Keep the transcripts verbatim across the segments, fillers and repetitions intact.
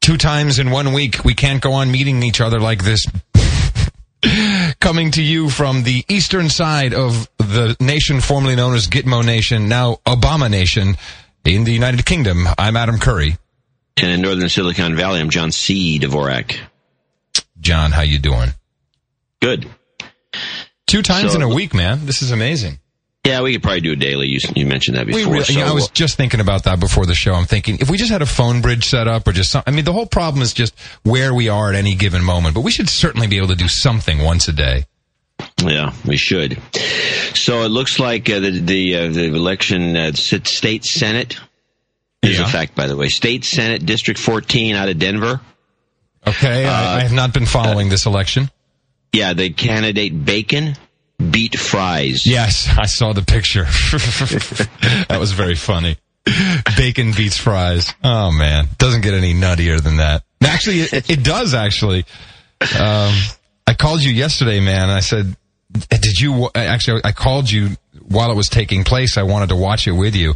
two times in one week. We can't go on meeting each other like this. Coming to you from the eastern side of the nation formerly known as Gitmo Nation, now Obama Nation, in the United Kingdom, I'm Adam Curry. And in northern Silicon Valley, I'm John C. Dvorak. John, how you doing? Good. Two times so, in a week, man. This is amazing. Yeah, we could probably do a daily. You, you mentioned that before. Really, so, yeah, I was just thinking about that before the show. I'm thinking, if we just had a phone bridge set up or just something. I mean, the whole problem is just where we are at any given moment. But we should certainly be able to do something once a day. Yeah, we should. So it looks like uh, the the, uh, the election, uh, state Senate is yeah. a fact, by the way. State Senate, District fourteen out of Denver. Okay, uh, I, I have not been following uh, this election. Yeah, the candidate Bacon beat Fries. Yes, I saw the picture. That was very funny. Bacon beats Fries. Oh, man. Doesn't get any nuttier than that. Actually, it, it does, actually. Um, I called you yesterday, man, and I said, did you... Actually, I called you while it was taking place. I wanted to watch it with you.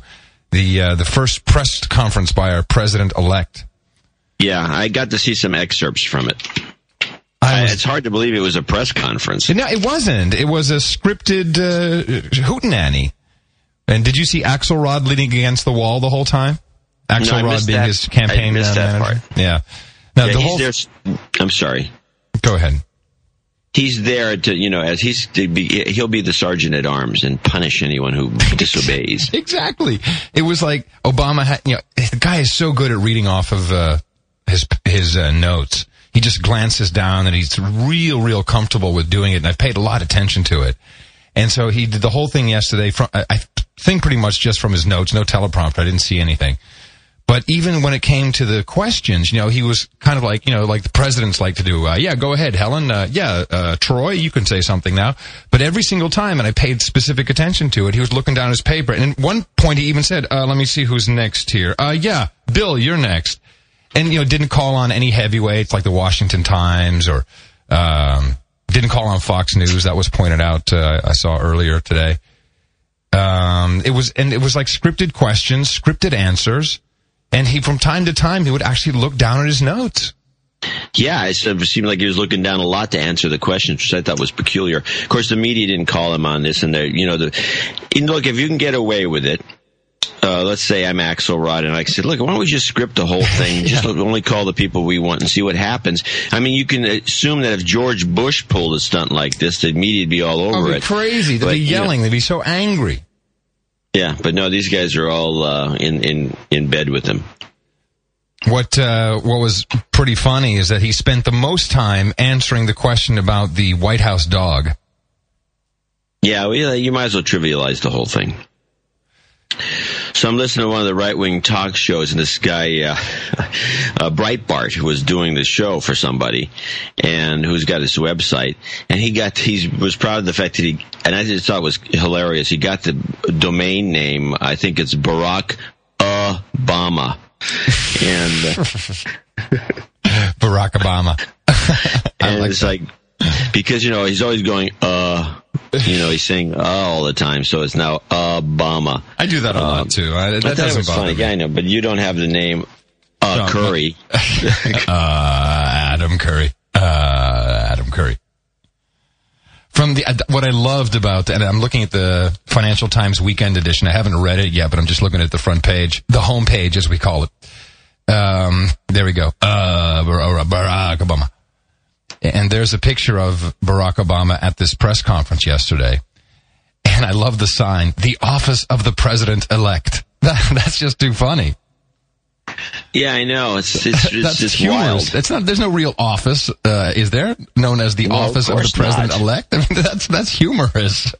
The, uh, the first press conference by our president-elect. Yeah, I got to see some excerpts from it. I, it's hard to believe it was a press conference. No, it wasn't. It was a scripted uh, hootenanny. And did you see Axelrod leaning against the wall the whole time? Axelrod no, being that. his campaign I missed that manager. Part. Yeah. Now, yeah, the whole... Th- I'm sorry. Go ahead. He's there to, you know, as he's to be, he'll be the sergeant at arms and punish anyone who disobeys. Exactly. It was like Obama had, you know, the guy is so good at reading off of uh, his his uh, notes. He just glances down, and he's real, real comfortable with doing it, and I've paid a lot of attention to it. And so he did the whole thing yesterday, from, I think pretty much just from his notes, no teleprompter, I didn't see anything. But even when it came to the questions, you know, he was kind of like, you know, like the presidents like to do, uh, yeah, go ahead, Helen, uh, yeah, uh, Troy, you can say something now. But every single time, and I paid specific attention to it, he was looking down his paper, and at one point he even said, uh, let me see who's next here. Uh, yeah, Bill, you're next. And, you know, didn't call on any heavyweights like the Washington Times or um, didn't call on Fox News. That was pointed out, uh, I saw earlier today. Um, it was, and it was like scripted questions, scripted answers. And he, from time to time, he would actually look down at his notes. Yeah, it seemed like he was looking down a lot to answer the questions, which I thought was peculiar. Of course, the media didn't call him on this. And, you know, the, and look, if you can get away with it. Uh, let's say I'm Axelrod, and I said, look, why don't we just script the whole thing, just yeah. only call the people we want and see what happens. I mean, you can assume that if George Bush pulled a stunt like this, the media would be all over it. They'd be crazy. They'd be yelling. They'd be so angry. Yeah, but no, these guys are all uh, in, in, in bed with him. What, uh, what was pretty funny is that he spent the most time answering the question about the White House dog. Yeah, well, you might as well trivialize the whole thing. So I'm listening to one of the right-wing talk shows, and this guy, uh, uh, Breitbart, who was doing the show for somebody, and who's got his website, and he got, he was proud of the fact that he, and I just thought it was hilarious, he got the domain name, I think it's Barack Obama, and... Uh, Barack Obama. and like it's that. like, because, you know, he's always going, uh... You know, he's saying uh, all the time, so it's now Obama. I do that a um, lot, too. I, that I doesn't bother funny. me. I know, but you don't have the name uh, no, Curry. No. uh, Adam Curry. Uh, Adam Curry. From the uh, what I loved about, and I'm looking at the Financial Times Weekend Edition. I haven't read it yet, but I'm just looking at the front page, the home page, as we call it. Um, there we go. Uh, Barack Obama. And there's a picture of Barack Obama at this press conference yesterday. And I love the sign, the Office of the President Elect. That, that's just too funny. Yeah, I know. It's it's, it's just wild. It's not, there's no real office, uh, is there, known as the no, Office of, of the President not. Elect? I mean, that's, that's humorous.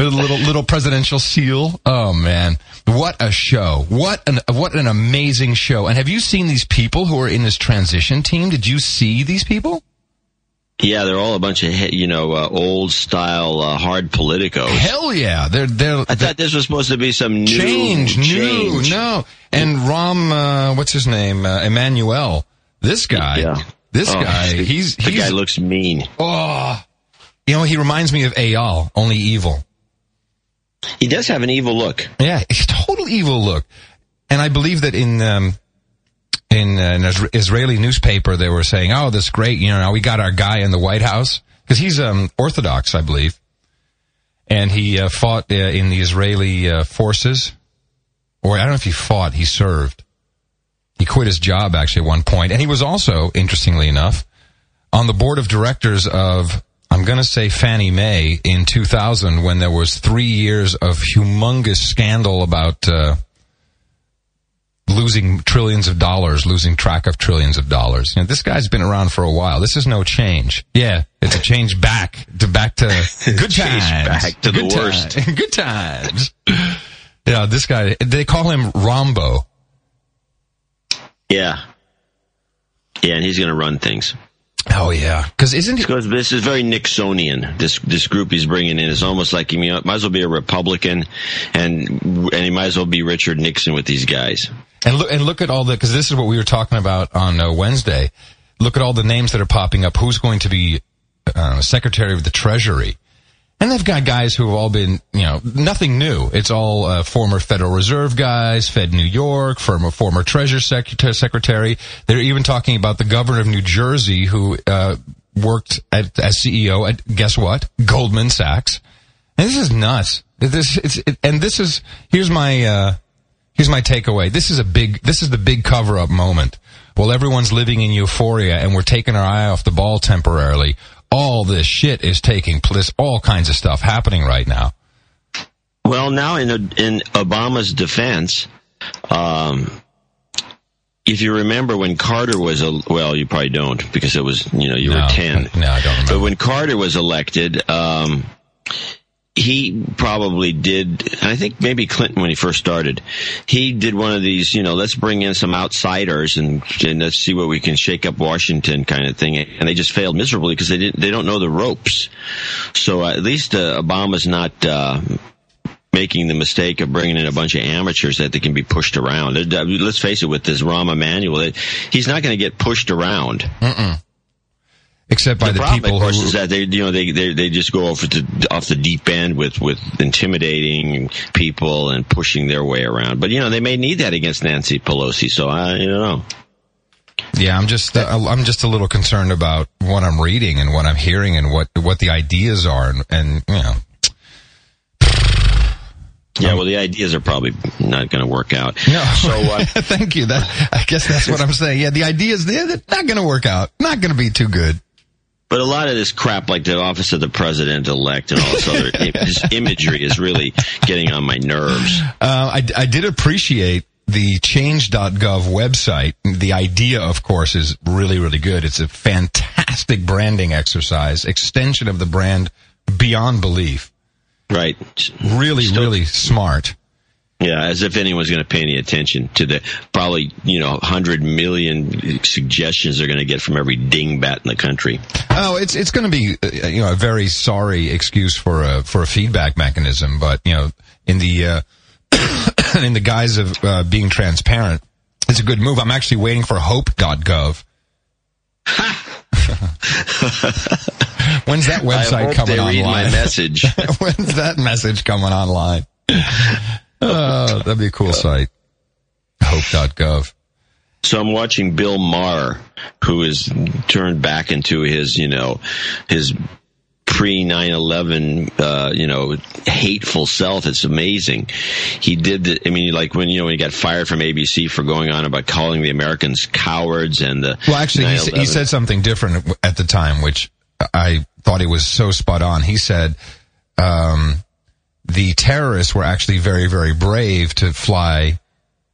A little little presidential seal. Oh man, what a show! What an what an amazing show! And have you seen these people who are in this transition team? Did you see these people? Yeah, they're all a bunch of you know uh, old style uh, hard politicos. Hell yeah, they're they're. I thought this was supposed to be some new change. Change, new, no. And Rahm, uh, what's his name? Uh, Emmanuel. This guy. Yeah. This oh, guy. The, he's the he's, guy looks mean. Oh, you know he reminds me of Eyal, only evil. He does have an evil look. Yeah, a total evil look. And I believe that in um, in an Israeli newspaper, they were saying, oh, this is great, you know, now we got our guy in the White House. Because he's um, Orthodox, I believe. And he uh, fought uh, in the Israeli uh, forces. Or I don't know if he fought, he served. He quit his job, actually, at one point. And he was also, interestingly enough, on the board of directors of, I'm going to say Fannie Mae in two thousand, when there was three years of humongous scandal about uh, losing trillions of dollars, losing track of trillions of dollars. You know, this guy's been around for a while. This is no change. Yeah, it's a change back to back to good times. Back to good the worst. Time. Good times. Yeah, this guy, they call him Rombo. Yeah. Yeah, and he's going to run things. Oh, yeah. Because isn't he- because this is very Nixonian, this this group he's bringing in. It's almost like he might as well be a Republican, and and he might as well be Richard Nixon with these guys. And look, and look at all the, because this is what we were talking about on uh, Wednesday. Look at all the names that are popping up. Who's going to be uh, Secretary of the Treasury? And they've got guys who have all been, you know, nothing new. It's all uh, former Federal Reserve guys, Fed New York, former, former Treasury Secretary. They're even talking about the governor of New Jersey who uh worked at, as C E O at, guess what, Goldman Sachs. And this is nuts. This it's it, and this is here's my uh here's my takeaway. This is a big this is the big cover-up moment. While everyone's living in euphoria and we're taking our eye off the ball temporarily. All this shit is taking place, all kinds of stuff happening right now. Well, now in in Obama's defense, um, if you remember when Carter was, a, well, you probably don't because it was, you know, you no, were ten. No, I don't remember. But when Carter was elected, um, he probably did, and I think maybe Clinton when he first started, he did one of these, you know, let's bring in some outsiders and, and let's see what we can shake up Washington kind of thing. And they just failed miserably because they didn't, they don't know the ropes. So uh, at least uh, Obama's not uh, making the mistake of bringing in a bunch of amateurs that they can be pushed around. Let's face it, with this Rahm Emmanuel, he's not going to get pushed around. Mm-mm. Except by the, the problem, people of course, who is that they, you know, they, they, they just go off the, off the deep end with, with intimidating people and pushing their way around. But, you know, they may need that against Nancy Pelosi. So I don't know. Yeah, I'm just, uh, I'm just a little concerned about what I'm reading and what I'm hearing and what, what the ideas are and, and you know. Yeah, well, the ideas are probably not going to work out. No, so, uh, thank you. That, I guess that's what I'm saying. Yeah, the ideas, they're, they're not going to work out. Not going to be too good. But a lot of this crap, like the Office of the President Elect and all this other this imagery, is really getting on my nerves. Uh, I, I did appreciate the change dot gov website. The idea, of course, is really, really good. It's a fantastic branding exercise, extension of the brand beyond belief. Right. Really, Still, really smart. Yeah, as if anyone's going to pay any attention to the probably, you know, one hundred million suggestions they're going to get from every dingbat in the country. Oh, it's it's going to be, you know, a very sorry excuse for a for a feedback mechanism, but you know, in the uh, in the guise of uh, being transparent, it's a good move. I'm actually waiting for hope dot gov. When's that website coming online? I hope they read my message. When's that message coming online? Oh, that'd be a cool site. hope dot gov. So I'm watching Bill Maher, who is turned back into his, you know, his pre nine eleven, uh, you know, hateful self. It's amazing. He did, the, I mean, like when, you know, when he got fired from A B C for going on about calling the Americans cowards and the. Well, actually, he, he said something different at the time, which I thought he was so spot on. He said, um, the terrorists were actually very, very brave to fly,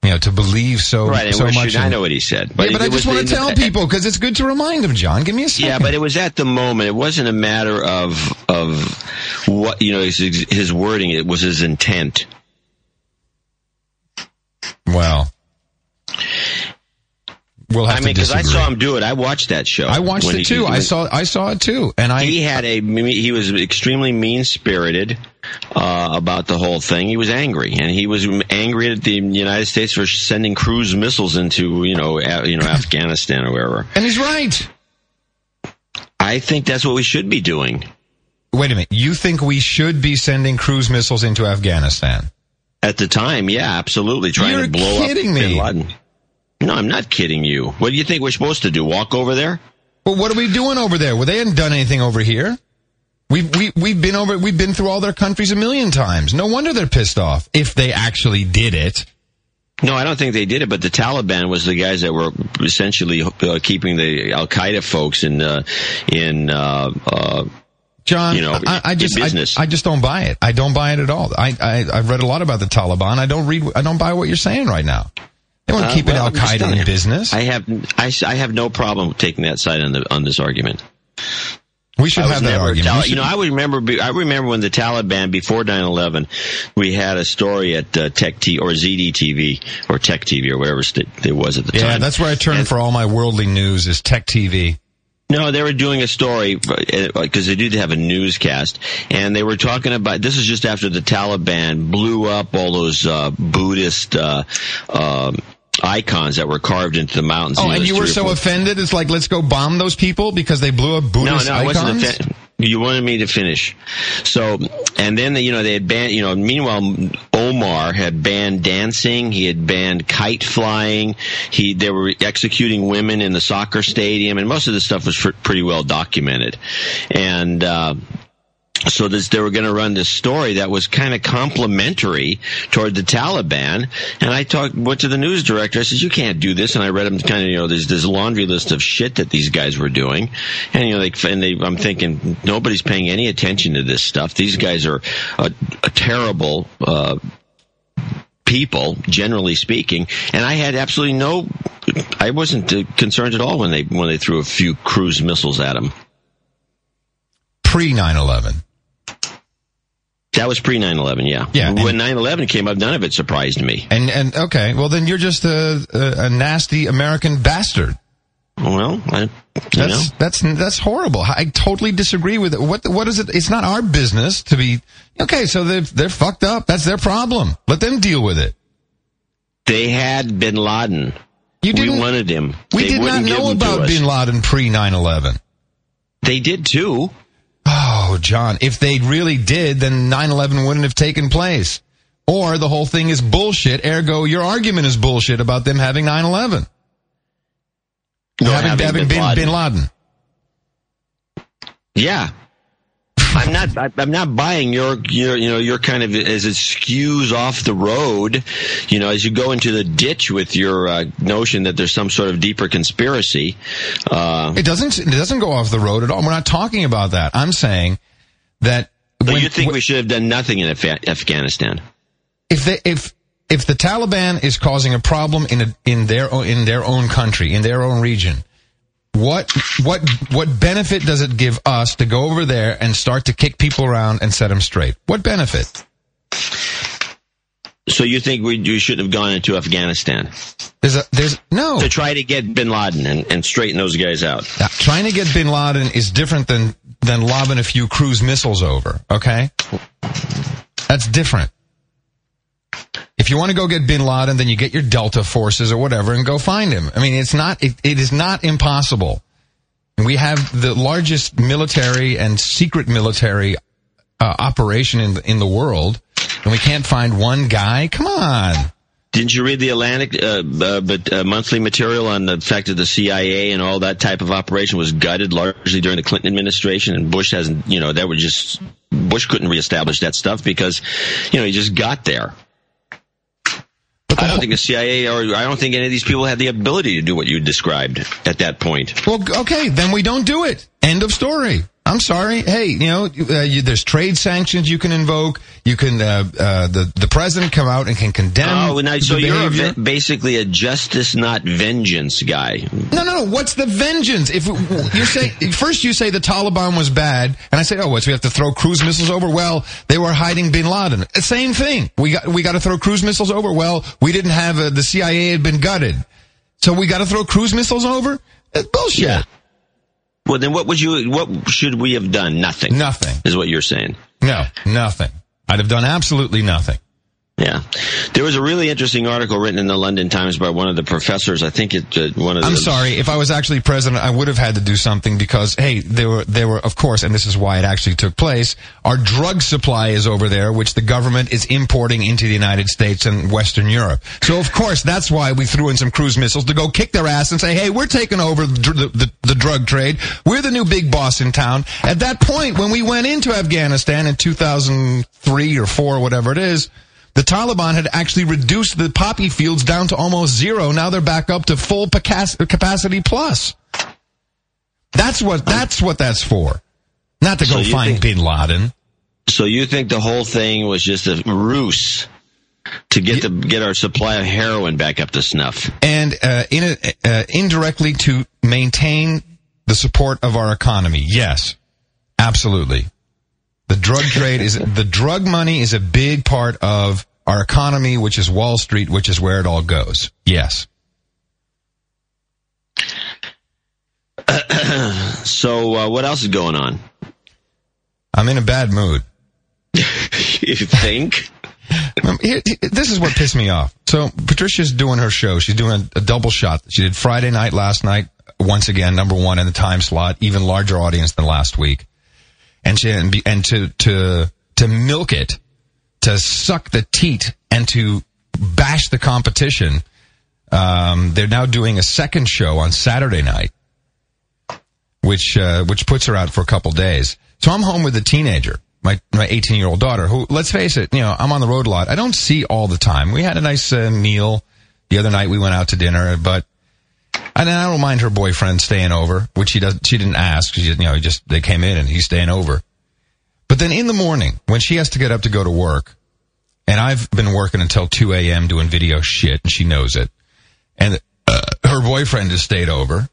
you know, to believe so, right, and so much. Should, in, I know what he said. But, yeah, but I just want to tell people because it's good to remind them, John. Give me a second. Yeah, but it was at the moment. It wasn't a matter of of what, you know, his, his wording. It was his intent. Well. We'll have I mean, because I saw him do it. I watched that show. I watched it, he, too. He, I saw I saw it, too. And I He had a he was extremely mean-spirited uh, about the whole thing. He was angry. And he was angry at the United States for sending cruise missiles into, you know, a, you know Afghanistan or wherever. And he's right. I think that's what we should be doing. Wait a minute. You think we should be sending cruise missiles into Afghanistan? At the time, yeah, absolutely. Trying You're to blow kidding up me. Bin Laden. No, I'm not kidding you. What do you think we're supposed to do, walk over there? Well, what are we doing over there? Well, they haven't done anything over here. We've, we, we've been over, we've been through all their countries a million times. No wonder they're pissed off if they actually did it. No, I don't think they did it, but the Taliban was the guys that were essentially uh, keeping the al-Qaeda folks in, uh, in, uh, uh, John, you know, I, I just, business. I, I just don't buy it. I don't buy it at all. I, I, I've read a lot about the Taliban. I don't read, I don't buy what you're saying right now. They want to uh, keep well, it al-Qaeda in business. I have, I, I have no problem taking that side on the, on this argument. We should have that never, argument. Should, you know, I remember, I remember when the Taliban, before nine eleven, we had a story at uh, Tech T or Z D T V or Tech T V or whatever it was at the yeah, time. Yeah, that's where I turned and, for all my worldly news is Tech T V. No, they were doing a story because they did have a newscast, and they were talking about this is just after the Taliban blew up all those uh, Buddhist uh, um, icons that were carved into the mountains. Oh, you know, and you were so offended? It's like, let's go bomb those people because they blew up Buddhist icons? No, no, I wasn't offended. You wanted me to finish. So, and then, you know, they had banned, you know, meanwhile, Omar had banned dancing. He had banned kite flying. He, they were executing women in the soccer stadium. And most of this stuff was pretty well documented. And, uh, So this, they were going to run this story that was kind of complimentary toward the Taliban. And I talked, went to the news director. I said, you can't do this. And I read them kind of, you know, there's this laundry list of shit that these guys were doing. And, you know, they, and they, I'm thinking nobody's paying any attention to this stuff. These guys are a, a terrible, uh, people, generally speaking. And I had absolutely no, I wasn't concerned at all when they, when they threw a few cruise missiles at them. Pre nine eleven. That was pre nine eleven, yeah. yeah when nine eleven came up, none of it surprised me. And, and okay, well, then you're just a, a, a nasty American bastard. Well, I, you that's, know. that's that's horrible. I totally disagree with it. What, what is it? It's not our business to be, okay, so they're, they're fucked up. That's their problem. Let them deal with it. They had Bin Laden. You didn't, we wanted him. We they did not know about Bin Laden pre nine eleven. They did, too. Oh, John, if they really did, then nine eleven wouldn't have taken place. Or the whole thing is bullshit, ergo your argument is bullshit about them having nine eleven. No, having, having, having Bin, Laden. Bin Laden. Yeah. I'm not, I'm not buying your, your, you know, your kind of, as it skews off the road, you know, as you go into the ditch with your uh, notion that there's some sort of deeper conspiracy. Uh, it doesn't, it doesn't go off the road at all. We're not talking about that. I'm saying that. So when, you think when, we should have done nothing in Af- Afghanistan? If they, if, if the Taliban is causing a problem in a, in their own, in their own country, in their own region, What what what benefit does it give us to go over there and start to kick people around and set them straight? What benefit? So you think we you shouldn't have gone into Afghanistan? There's a, there's no to try to get Bin Laden and, and straighten those guys out. Now, trying to get Bin Laden is different than than lobbing a few cruise missiles over. Okay, that's different. If you want to go get Bin Laden, then you get your Delta forces or whatever and go find him. I mean, it's not, it, it is not impossible. We have the largest military and secret military uh, operation in the, in the world, and we can't find one guy? Come on. Didn't you read the Atlantic uh, uh, but, uh, monthly material on the fact that the C I A and all that type of operation was gutted largely during the Clinton administration, and Bush hasn't, you know, that would just, Bush couldn't reestablish that stuff because, you know, he just got there. I don't think the C I A or I don't think any of these people had the ability to do what you described at that point. Well, okay, then we don't do it. End of story. I'm sorry. Hey, you know, uh, you, there's trade sanctions you can invoke. You can uh, uh, the the president come out and can condemn. Oh, now, so you're a, basically a justice, not vengeance guy. No, no, no. What's the vengeance? If you say first, you say the Taliban was bad, and I say, oh, what? So we have to throw cruise missiles over? Well, they were hiding Bin Laden. Same thing. We got we got to throw cruise missiles over. Well, we didn't have uh, the C I A had been gutted, so we got to throw cruise missiles over. That's bullshit. Yeah. Well, then what would you, what should we have done? Nothing. Nothing. Is what you're saying. No, nothing. I'd have done absolutely nothing. Yeah. There was a really interesting article written in the London Times by one of the professors. I think it uh, one of the... I'm sorry. If I was actually president, I would have had to do something because, hey, there were, there were, of course, and this is why it actually took place, our drug supply is over there, which the government is importing into the United States and Western Europe. So, of course, that's why we threw in some cruise missiles to go kick their ass and say, hey, we're taking over the, the, the, the drug trade. We're the new big boss in town. At that point, when we went into Afghanistan in two thousand three or four, whatever it is, the Taliban had actually reduced the poppy fields down to almost zero. Now they're back up to full capacity plus. That's what that's what that's for. Not to go so find think, Bin Laden. So you think the whole thing was just a ruse to get yeah. the get our supply of heroin back up to snuff, and uh, in a, uh, indirectly to maintain the support of our economy? Yes, absolutely. The drug trade is, the drug money is a big part of our economy, which is Wall Street, which is where it all goes. Yes. So, uh, what else is going on? I'm in a bad mood. You think? This is what pissed me off. So, Patricia's doing her show. She's doing a double shot. She did Friday night last night, once again, number one in the time slot, even larger audience than last week. And to, and to, to, to milk it, to suck the teat, and to bash the competition. Um, they're now doing a second show on Saturday night, which, uh, which puts her out for a couple days. So I'm home with a teenager, my, my eighteen year old daughter, who, let's face it, you know, I'm on the road a lot. I don't see all the time. We had a nice uh, meal the other night. We went out to dinner, but, and I don't mind her boyfriend staying over, which she doesn't, she didn't ask. She, you know, just, they came in and he's staying over. But then in the morning, when she has to get up to go to work, and I've been working until two a.m. doing video shit, and she knows it, and uh, her boyfriend has stayed over,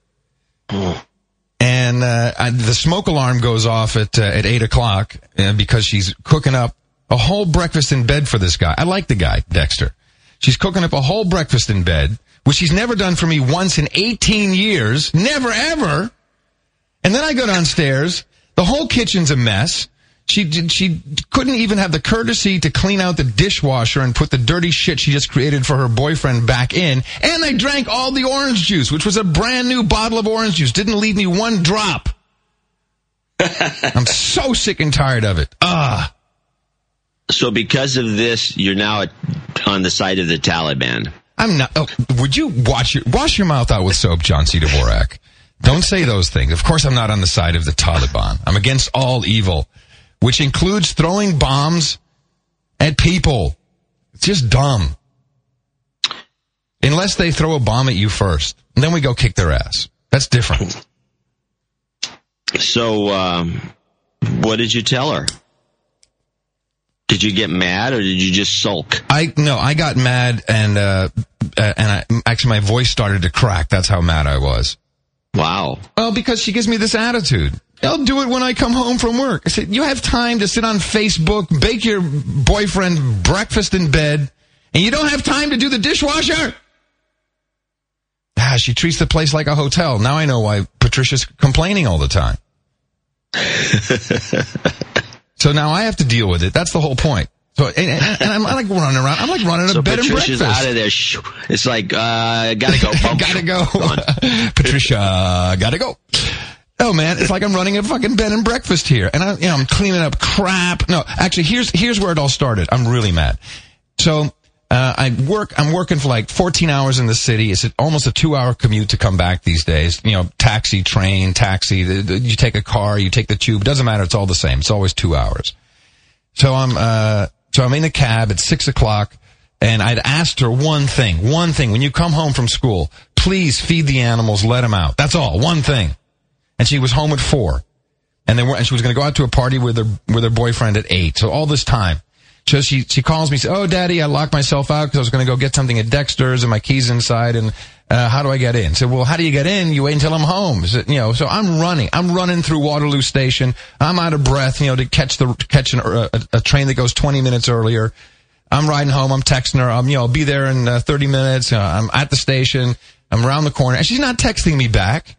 and uh, I, the smoke alarm goes off at uh, at eight o'clock uh, because she's cooking up a whole breakfast in bed for this guy. I like the guy, Dexter. She's cooking up a whole breakfast in bed, which he's never done for me once in eighteen years. Never, ever. And then I go downstairs. The whole kitchen's a mess. She she couldn't even have the courtesy to clean out the dishwasher and put the dirty shit she just created for her boyfriend back in. And I drank all the orange juice, which was a brand new bottle of orange juice. Didn't leave me one drop. I'm so sick and tired of it. Ah. So because of this, you're now on the side of the Taliban. I'm not. Oh, would you watch your, wash your mouth out with soap, John C. Dvorak? Don't say those things. Of course, I'm not on the side of the Taliban. I'm against all evil, which includes throwing bombs at people. It's just dumb. Unless they throw a bomb at you first, and then we go kick their ass. That's different. So, um, what did you tell her? Did you get mad or did you just sulk? I no, I got mad and uh, uh, and I, actually my voice started to crack. That's how mad I was. Wow. Well, because she gives me this attitude. I'll do it when I come home from work. I said, you have time to sit on Facebook, bake your boyfriend breakfast in bed, and you don't have time to do the dishwasher? Ah, she treats the place like a hotel. Now I know why Patricia's complaining all the time. So now I have to deal with it. That's the whole point. So and, and, and I'm like running around. I'm like running a so bed Patricia's and breakfast. Out of there. It's like uh, gotta go, gotta go, Patricia, gotta go. Oh man, it's like I'm running a fucking bed and breakfast here, and I, you know, I'm cleaning up crap. No, actually, here's here's where it all started. I'm really mad. So uh, I work. I'm working for like fourteen hours in the city. It's almost a two-hour commute to come back these days. You know, taxi, train, taxi. The, the, you take a car, you take the tube. It doesn't matter. It's all the same. It's always two hours. So I'm uh, so I'm in the cab at six o'clock, and I'd asked her one thing. One thing. When you come home from school, please feed the animals. Let them out. That's all. One thing. And she was home at four, and then and she was going to go out to a party with her with her boyfriend at eight. So all this time. So she, she calls me and says, oh, Daddy, I locked myself out because I was going to go get something at Dexter's and my key's inside, and uh, how do I get in? I said, well, how do you get in? You wait until I'm home. So, you know, so I'm running. I'm running through Waterloo Station. I'm out of breath, you know, to catch the catch an, uh, a, a train that goes twenty minutes earlier. I'm riding home. I'm texting her. I'm, you know, I'll be there in uh, thirty minutes. Uh, I'm at the station. I'm around the corner. And she's not texting me back.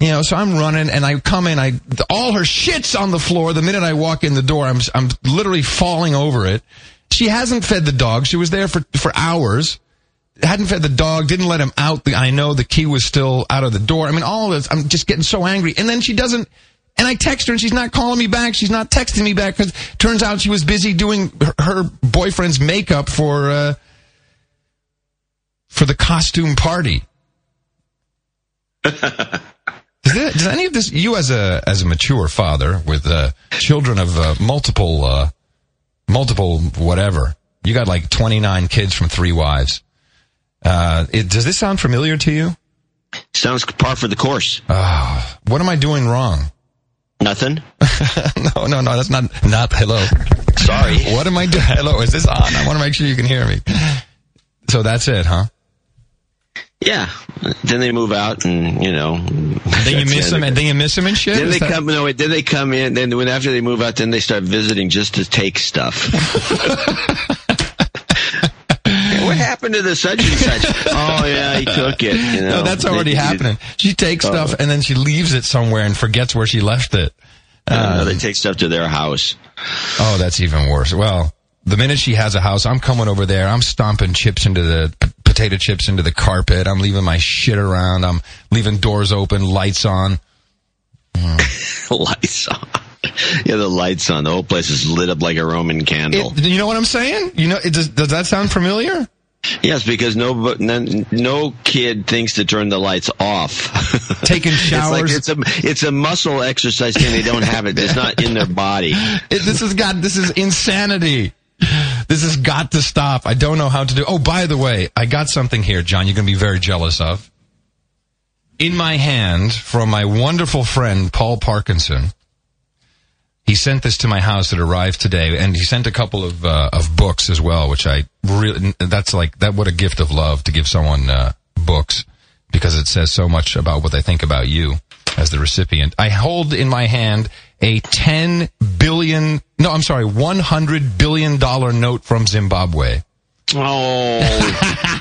You know, so I'm running, and I come in, I, all her shit's on the floor. The minute I walk in the door, I'm, I'm literally falling over it. She hasn't fed the dog. She was there for, for hours. Hadn't fed the dog, didn't let him out. I know the key was still out of the door. I mean, all of this, I'm just getting so angry. And then she doesn't, and I text her and she's not calling me back. She's not texting me back because turns out she was busy doing her, her boyfriend's makeup for, uh, for the costume party. Does, it, does any of this, you as a, as a mature father with, uh, children of, uh, multiple, uh, multiple whatever, you got like twenty-nine kids from three wives. Uh, it, does this sound familiar to you? Sounds par for the course. Uh, what am I doing wrong? Nothing. no, no, no, that's not, not, hello. Sorry. What am I doing? Hello, is this on? I want to make sure you can hear me. So that's it, huh? Yeah. Then they move out and, you know. Then you miss them and then you miss them and shit? Then they that... come, no, wait, then they come in, then when after they move out, then they start visiting just to take stuff. What happened to the such and such? Oh, yeah, he took it. You know? No, that's already they, happening. She takes oh. stuff and then she leaves it somewhere and forgets where she left it. No, um, no, they take stuff to their house. Oh, that's even worse. Well, the minute she has a house, I'm coming over there. I'm stomping chips into the p- potato chips into the carpet. I'm leaving my shit around. I'm leaving doors open, lights on. Mm. Lights on. Yeah, the lights on. The whole place is lit up like a Roman candle. It, you know what I'm saying? You know, it does, does that sound familiar? Yes, because no, no, no kid thinks to turn the lights off. Taking showers. It's, like it's a it's a muscle exercise thing. They don't have it. It's not in their body. It, this is God. This is insanity. This has got to stop. I don't know how to do. Oh, by the way, I got something here, John. You're going to be very jealous of. In my hand, from my wonderful friend Paul Parkinson. He sent this to my house. It arrived today, and he sent a couple of uh, of books as well, which I really, that's like, that what a gift of love to give someone uh, books, because it says so much about what they think about you as the recipient. I hold in my hand a ten billion, no, I'm sorry, one hundred billion dollars note from Zimbabwe. Oh.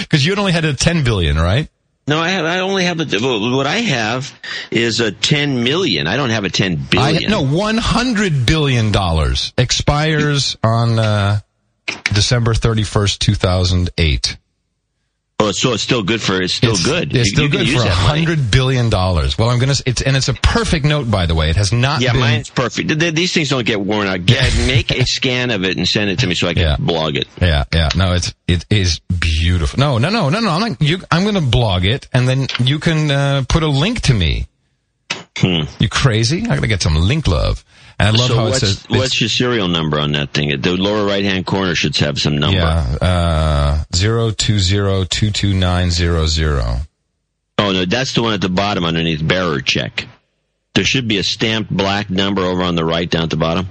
Because you'd only had a ten billion, right? No, I have, I only have a, what I have is a ten million. I don't have a ten billion. I, no, one hundred billion dollars expires on, uh, December thirty-first, two thousand eight. Oh, so it's still good for, it's still it's, good. It's still you good for one hundred billion dollars. Well, I'm going to, it's, and it's a perfect note, by the way. It has not yeah, been. Yeah, mine's perfect. These things don't get worn out. Make a scan of it and send it to me so I can yeah. blog it. Yeah, yeah. No, it's, it is beautiful. No, no, no, no, no. I'm not, you, I'm going to blog it and then you can, uh, put a link to me. Hmm. You crazy? I'm going to get some link love. And I love so how it says. What's your serial number on that thing? The lower right hand corner should have some number. Yeah, uh, zero two zero two two nine zero zero. Oh, no, that's the one at the bottom underneath bearer check. There should be a stamped black number over on the right down at the bottom.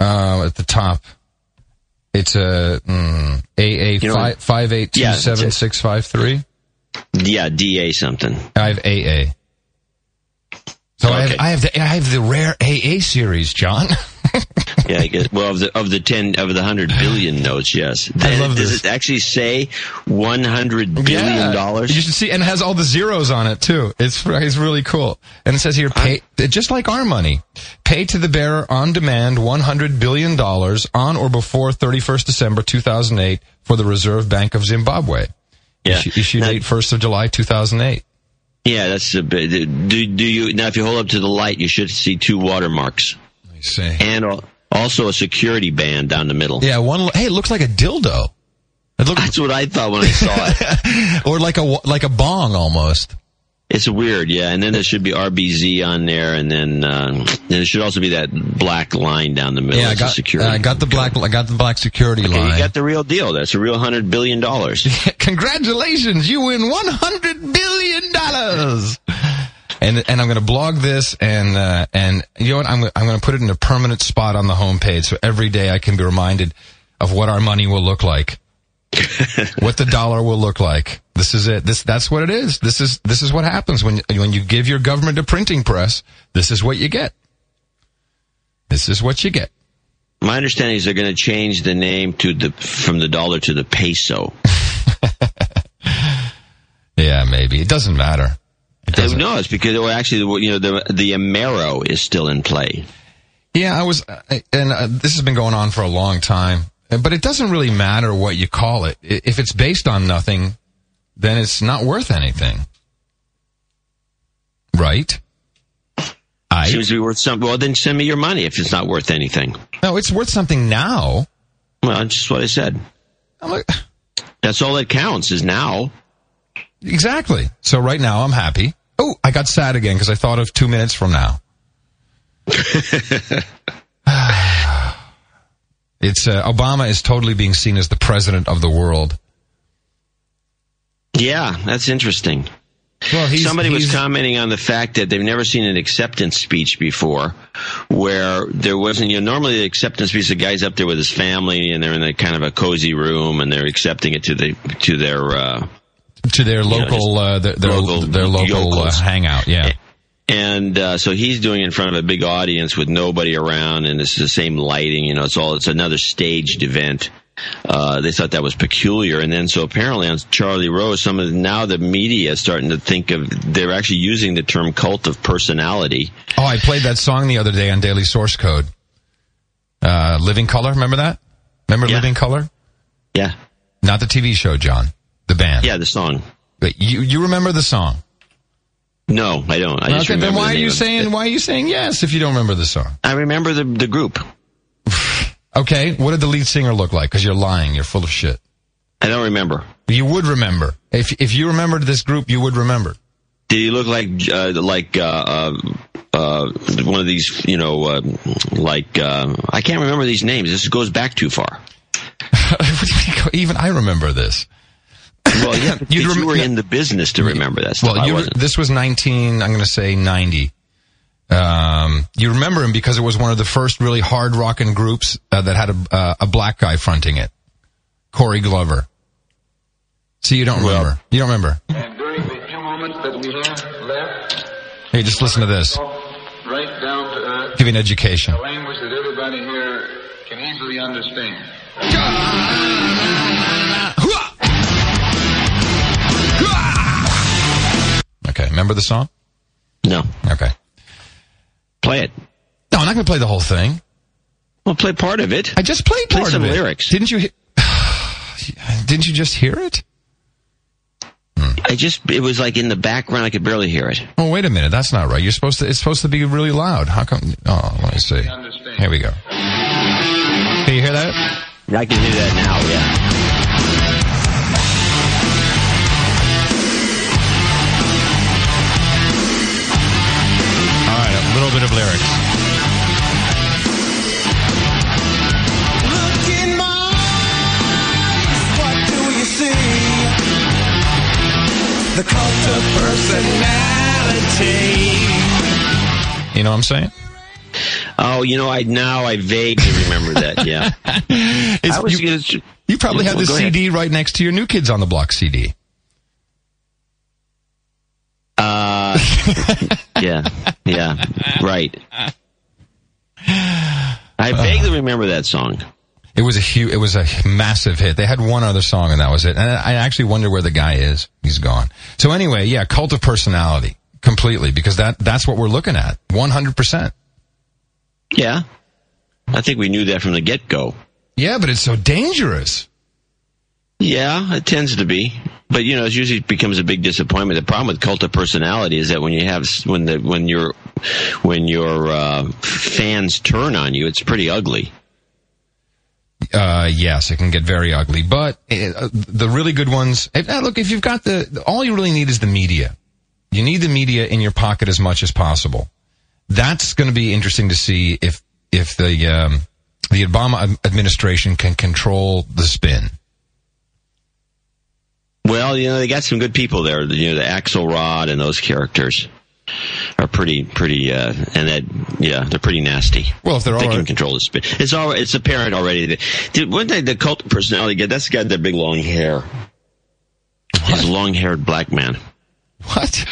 Uh, at the top. It's a mm, A A five eight two seven six five three. Yeah, D A something. I have A A. So okay. I, have, I have the I have the rare A A series, John. Yeah, I guess. Well, of the of the ten of the hundred billion notes, yes. I love this. Does it actually say one hundred billion dollars? Yeah. You should see, and it has all the zeros on it too. It's it's really cool. And it says here, pay just like our money, pay to the bearer on demand one hundred billion dollars on or before thirty first December two thousand eight for the Reserve Bank of Zimbabwe. Yeah, issue date first of July two thousand eight. Yeah, that's a bit. Do, do you now? If you hold up to the light, you should see two watermarks. I see, and also a security band down the middle. Yeah, one. Hey, it looks like a dildo. It looks, that's what I thought when I saw it, or like a like a bong almost. It's weird, yeah. And then there should be R B Z on there, and then uh, there should also be that black line down the middle. Yeah, I got, security. Uh, I got the black. I got the black security okay, line. You got the real deal. That's a real hundred billion dollars. Congratulations, you win one hundred billion. Dollars. And and I'm going to blog this, and uh, and you know what? I'm I'm going to put it in a permanent spot on the homepage, so every day I can be reminded of what our money will look like, what the dollar will look like. This is it. This that's what it is. This is this is what happens when when you give your government a printing press. This is what you get. This is what you get. My understanding is they're going to change the name to the from the dollar to the peso. Yeah, maybe. It doesn't matter. It doesn't. No, it's because, well, actually, you know, the the Amero is still in play. Yeah, I was, and uh, this has been going on for a long time, but it doesn't really matter what you call it. If it's based on nothing, then it's not worth anything. Right? I, Seems to be worth something. Well, then send me your money if it's not worth anything. No, it's worth something now. Well, that's just what I said. I'm like, that's all that counts is now. Exactly. So right now I'm happy. Oh, I got sad again because I thought of two minutes from now. It's uh, Obama is totally being seen as the president of the world. Yeah, that's interesting. Well, he's, somebody he's, was commenting on the fact that they've never seen an acceptance speech before where there wasn't, you know, normally the acceptance speech, the guy's up there with his family and they're in a kind of a cozy room and they're accepting it to the to their uh, to their local, you know, uh, their, their local their local uh, hangout, yeah. And uh, so he's doing it in front of a big audience with nobody around and it's the same lighting, you know, it's all it's another staged event. Uh, they thought that was peculiar. And then so apparently on Charlie Rose, some of the, now the media is starting to think of, they're actually using the term cult of personality. Oh, I played that song the other day on Daily Source Code. Uh, Living Color, remember that? Remember yeah. Living Color? Yeah. Not the T V show, John. The band. Yeah, the song. But you, you remember the song? No, I don't. I okay, just remember then why the are you saying, why are you saying yes if you don't remember the song? I remember the, the group. Okay, what did the lead singer look like? Because you're lying. You're full of shit. I don't remember. You would remember. If if you remembered this group, you would remember. Did he look like uh, like uh, uh, one of these, you know, uh, like, uh, I can't remember these names. This goes back too far. Even I remember this. Well, yeah, you rem- were in the business to remember that stuff. Well, you re- this was nineteen, I'm going to say ninety. Um, you remember him because it was one of the first really hard rockin' groups uh, that had a, uh, a black guy fronting it. Corey Glover. See, you don't well, remember. You don't remember. And during the few moments that we have left... Hey, just listen to this. Right down to earth. Give you an education. A language that everybody here can easily understand. Okay, remember the song? No. Okay. Play it. No, I'm not going to play the whole thing. Well, play part of it. I just played part play some of it. Lyrics. Didn't you? He- Didn't you just hear it? Hmm. I just. It was like in the background. I could barely hear it. Oh, wait a minute. That's not right. You're supposed to. It's supposed to be really loud. How come? Oh, let me see. Here we go. Can you hear that? I can hear that now. Yeah. A little bit of lyrics. Look in my eyes, what do you see? The cult of personality. You know what I'm saying? Oh, you know, I now I vaguely remember that, yeah. I was you, gonna, you probably yeah, have well, the C D ahead. Right next to your New Kids on the Block C D. Uh, yeah, yeah, right. I vaguely remember that song. It was a huge, it was a massive hit. They had one other song and that was it. And I actually wonder where the guy is. He's gone. So anyway, yeah, cult of personality completely because that, that's what we're looking at. one hundred percent. Yeah. I think we knew that from the get-go. Yeah, but it's so dangerous. Yeah, it tends to be. But, you know, it usually becomes a big disappointment. The problem with cult of personality is that when you have when the when your when your uh, fans turn on you, it's pretty ugly. Uh, yes, it can get very ugly. But uh, the really good ones. If, uh, look, if you've got the all you really need is the media. You need the media in your pocket as much as possible. That's going to be interesting to see if if the um, the Obama administration can control the spin. Well, you know, they got some good people there. You know, the Axelrod and those characters are pretty, pretty, uh, and that, yeah, they're pretty nasty. Well, if they're all they can right. control the spin. It's all, it's apparent already. That, dude, one day the cult personality guy, that's the guy with the big long hair. What? His long-haired black man. What?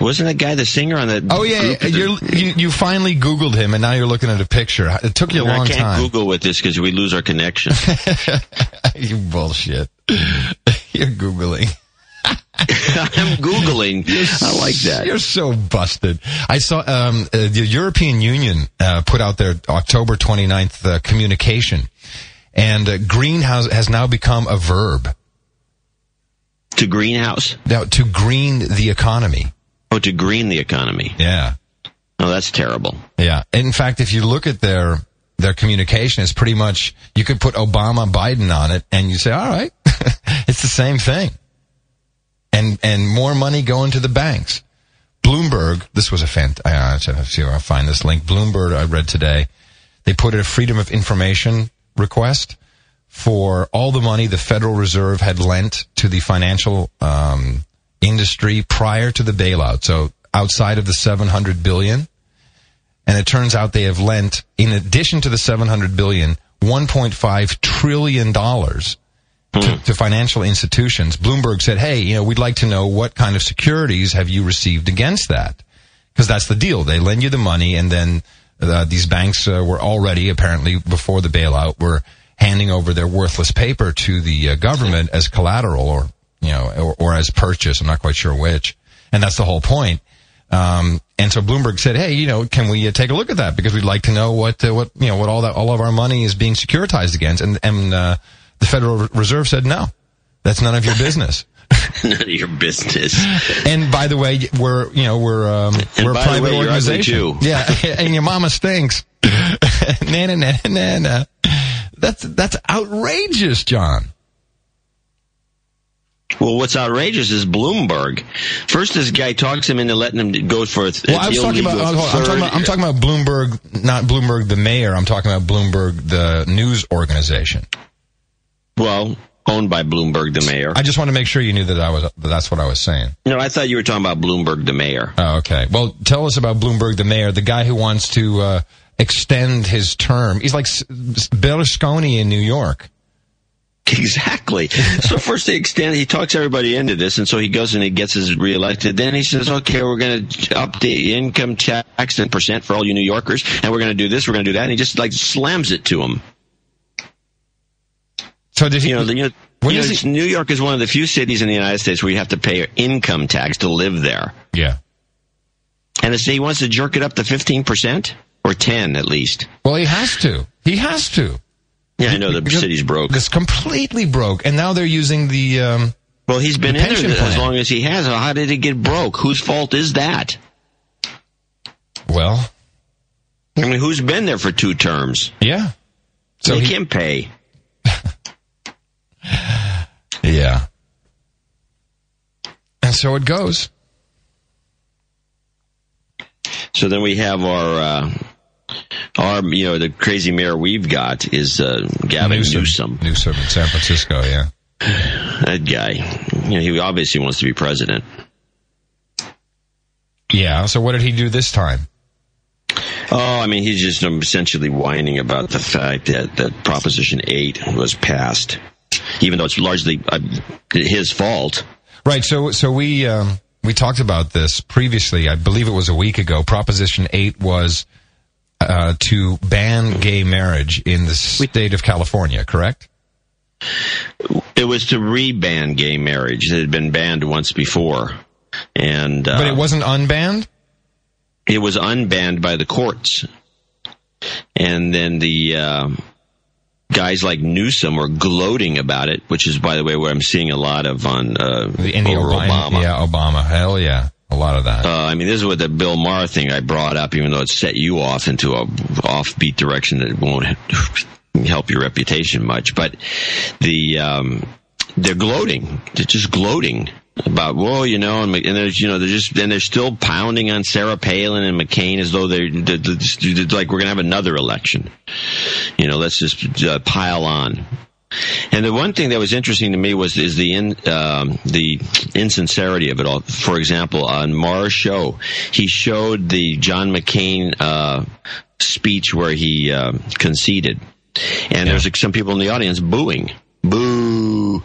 Wasn't that guy the singer on that? Oh yeah, yeah. You're, you you finally Googled him, and now you're looking at a picture. It took you a long time. I can't time. Google with this because we lose our connection. You bullshit. You're Googling. I'm Googling. You're, I like that. You're so busted. I saw um, uh, the European Union uh, put out their October twenty-ninth uh, communication, and uh, greenhouse has now become a verb. To greenhouse? Now, to green the economy. Oh, to green the economy. Yeah. Oh, that's terrible. Yeah. In fact, if you look at their their communication, it's pretty much, you could put Obama, Biden on it, and you say, all right, it's the same thing. And and more money going to the banks. Bloomberg, this was a fantastic, I'll see if I'll find this link. Bloomberg, I read today, they put in a Freedom of Information request for all the money the Federal Reserve had lent to the financial um, industry prior to the bailout. So outside of the seven hundred billion dollars, and it turns out they have lent, in addition to the seven hundred billion dollars, one point five trillion dollars to, to financial institutions. Bloomberg said, hey, you know, we'd like to know what kind of securities have you received against that? Because that's the deal. They lend you the money, and then uh, these banks uh, were already, apparently, before the bailout, were handing over their worthless paper to the uh, government as collateral or, you know, or, or as purchase. I'm not quite sure which. And that's the whole point. Um, and so Bloomberg said, hey, you know, can we uh, take a look at that? Because we'd like to know what, uh, what, you know, what all that, all of our money is being securitized against. And, and, uh, the Federal Reserve said, no, that's none of your business. None of your business. And by the way, we're, you know, we're, um, and we're by a private the way, organization. You're ugly too. Yeah. And your mama stinks. na, na, na, na, na. That's, that's outrageous, John. Well, what's outrageous is Bloomberg. First, this guy talks him into letting him go for th- well, I was talking about, I'm, talking about, I'm talking about Bloomberg, not Bloomberg the mayor. I'm talking about Bloomberg the news organization. Well, owned by Bloomberg the mayor. I just want to make sure you knew that I was. That that's what I was saying. No, I thought you were talking about Bloomberg the mayor. Oh, okay. Well, tell us about Bloomberg the mayor, the guy who wants to uh, extend his term. He's like Berlusconi in New York. Exactly. So first they extend, he talks everybody into this, and so he goes and he gets his reelected. Then he says, okay, we're going to update income tax ten percent for all you New Yorkers, and we're going to do this, we're going to do that, and he just like slams it to him. So did he, you know, you know, when you know he, New York is one of the few cities in the United States where you have to pay income tax to live there. Yeah. And it's, he wants to jerk it up to fifteen percent or ten at least. Well, he has to. He has to. Yeah, I know the city's broke. It's completely broke, and now they're using the. Um, well, he's been the in there plan. As long as he has. How did it get broke? Whose fault is that? Well, I mean, who's been there for two terms? Yeah, so they he... can't pay. Yeah, and so it goes. So then we have our. Uh, Our, you know, the crazy mayor we've got is uh, Gavin Newsom. Newsom. Newsom in San Francisco, yeah. That guy. You know, he obviously wants to be president. Yeah, so what did he do this time? Oh, I mean, he's just essentially whining about the fact that, that Proposition eight was passed, even though it's largely uh, his fault. Right, so so we um, we talked about this previously. I believe it was a week ago. Proposition eight was... Uh, to ban gay marriage in the state of California, correct? It was to re-ban gay marriage. It had been banned once before. and uh, But it wasn't unbanned? It was unbanned by the courts. And then the uh, guys like Newsom were gloating about it, which is, by the way, what I'm seeing a lot of on uh, the, in the over Obama, Obama. Yeah, Obama. Hell yeah. A lot of that. Uh, I mean, this is what the Bill Maher thing I brought up, even though it set you off into a offbeat direction that won't help your reputation much. But the um, they're gloating. They're just gloating about, whoa, you know, and, and there's, you know, they're just, and they're still pounding on Sarah Palin and McCain as though they're, they're, they're like, we're going to have another election. You know, let's just uh, pile on. And the one thing that was interesting to me was is the in, um, the insincerity of it all. For example, on Maher's show, he showed the John McCain uh, speech where he uh, conceded, and yeah. There's like, some people in the audience booing, boo,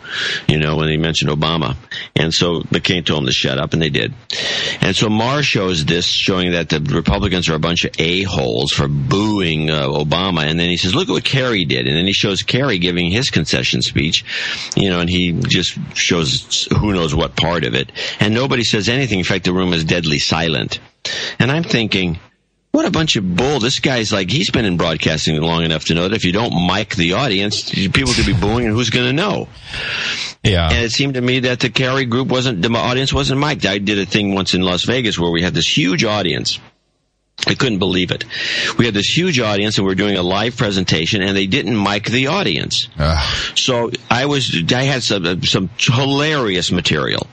you you know, when they mentioned Obama. And so McCain told them to shut up, and they did. And so Maher shows this, showing that the Republicans are a bunch of a-holes for booing uh, Obama. And then he says, look at what Kerry did. And then he shows Kerry giving his concession speech, you know, and he just shows who knows what part of it. And nobody says anything. In fact, the room is deadly silent. And I'm thinking, what a bunch of bull. This guy's like, he's been in broadcasting long enough to know that if you don't mic the audience, people could be booing, and who's going to know? Yeah. And it seemed to me that the Kerry group wasn't, the audience wasn't mic'd. I did a thing once in Las Vegas where we had this huge audience. I couldn't believe it. We had this huge audience, and we were doing a live presentation, and they didn't mic the audience. Ugh. So I was—I had some some hilarious material,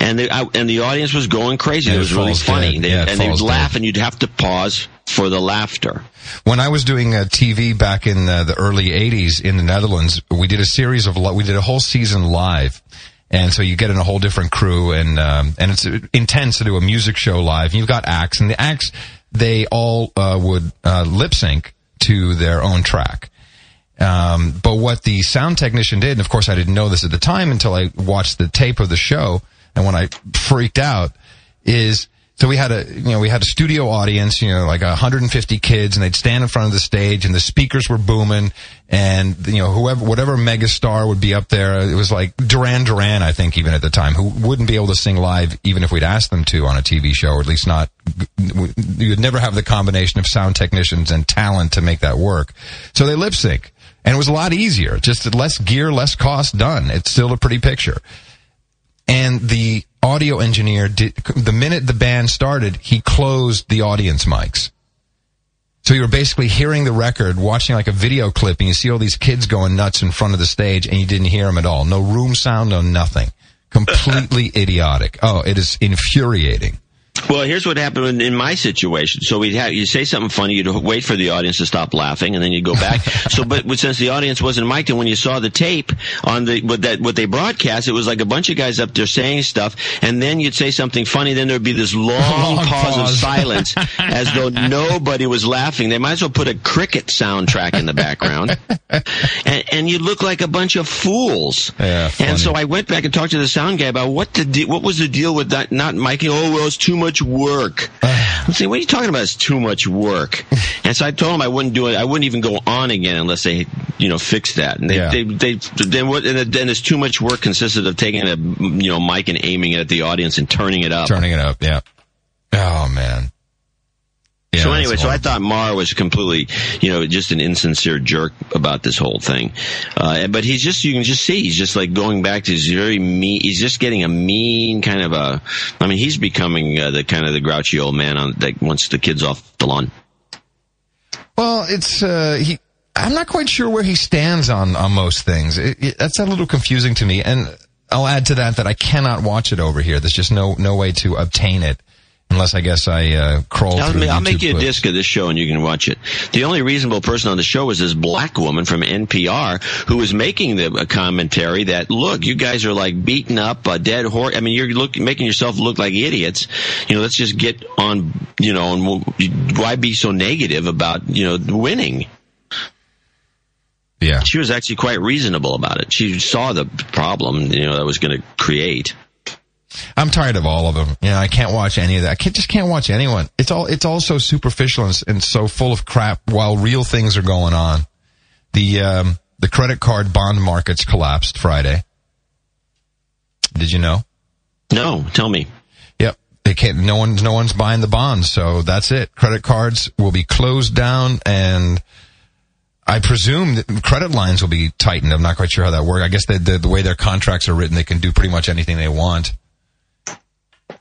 and the I, and the audience was going crazy. And it was really funny, they, yeah, and they'd laugh, dead. And you'd have to pause for the laughter. When I was doing uh, T V back in uh, the early eighties in the Netherlands, we did a series of we did a whole season live. And so you get in a whole different crew, and um, and it's intense to do a music show live. You've got acts, and the acts, they all uh, would uh, lip sync to their own track. Um, but what the sound technician did, and of course I didn't know this at the time until I watched the tape of the show, and when I freaked out, is so we had a you know we had a studio audience, you know, like one hundred fifty kids, and they'd stand in front of the stage, and the speakers were booming. And, you know, whoever, whatever megastar would be up there, it was like Duran Duran, I think, even at the time, who wouldn't be able to sing live even if we'd asked them to on a T V show, or at least not, you'd never have the combination of sound technicians and talent to make that work. So they lip sync. And it was a lot easier, just less gear, less cost, done. It's still a pretty picture. And the audio engineer, did, the minute the band started, he closed the audience mics. So you were basically hearing the record, watching like a video clip, and you see all these kids going nuts in front of the stage, and you didn't hear them at all. No room sound, no nothing. Completely idiotic. Oh, it is infuriating. Well, here's what happened in my situation. So we'd have, you'd say something funny, you'd wait for the audience to stop laughing, and then you'd go back. So, but since the audience wasn't mic'd, and when you saw the tape on the, what that, what they broadcast, it was like a bunch of guys up there saying stuff, and then you'd say something funny, then there'd be this long, long pause, pause of silence as though nobody was laughing. They might as well put a cricket soundtrack in the background. And, and you look like a bunch of fools. Yeah, and so I went back and talked to the sound guy about what the, de- what was the deal with that, not mic'ing? Oh, well, it's too much work. I'm saying, what are you talking about? It's too much work. And so I told them I wouldn't do it. I wouldn't even go on again unless they, you know, fixed that. And they, yeah. they, they, then what? And then it's too much work consisted of taking a, you know, mic and aiming it at the audience and turning it up. Turning it up, yeah. Oh man. Yeah, so anyway, so I thought Maher was completely, you know, just an insincere jerk about this whole thing. Uh, but he's just, you can just see, he's just like going back to his very mean, he's just getting a mean kind of a, I mean, he's becoming uh, the kind of the grouchy old man on that wants the kids off the lawn. Well, it's, uh, he, I'm not quite sure where he stands on, on most things. It, it, that's a little confusing to me. And I'll add to that that I cannot watch it over here. There's just no, no way to obtain it. Unless, I guess, I uh, crawl I'll through make, YouTube I'll make you a clips. Disc of this show, and you can watch it. The only reasonable person on the show is this black woman from N P R who was making the a commentary that, look, you guys are like beating up a dead horse. I mean, you're look, making yourself look like idiots. You know, let's just get on, you know, and we'll, why be so negative about, you know, winning? Yeah. She was actually quite reasonable about it. She saw the problem, you know, that was going to create. I'm tired of all of them. You know, I can't watch any of that. I can't, just can't watch anyone. It's all, it's all so superficial and, and so full of crap while real things are going on. The, um, the credit card bond markets collapsed Friday. Did you know? No, tell me. Yep. They can't, no one's, no one's buying the bonds. So that's it. Credit cards will be closed down, and I presume that credit lines will be tightened. I'm not quite sure how that works. I guess they, the, the way their contracts are written, they can do pretty much anything they want.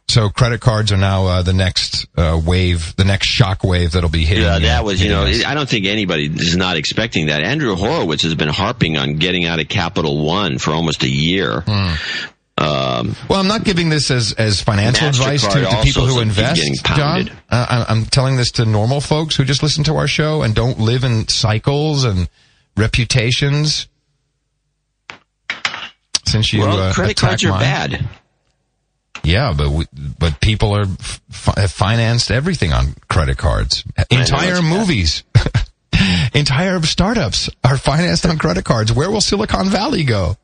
So credit cards are now uh, the next uh, wave, the next shock wave that'll be hitting. Yeah, that was, you know, I don't think anybody is not expecting that. Andrew Horowitz has been harping on getting out of Capital One for almost a year. Mm. Um, well, I'm not giving this as, as financial advice to, to people who invest, John. Uh, I'm telling this to normal folks who just listen to our show and don't live in cycles and reputations. Since you, well, uh, credit cards are bad. Yeah, but we, but people are f- have financed everything on credit cards. Entire movies, entire startups are financed on credit cards. Where will Silicon Valley go?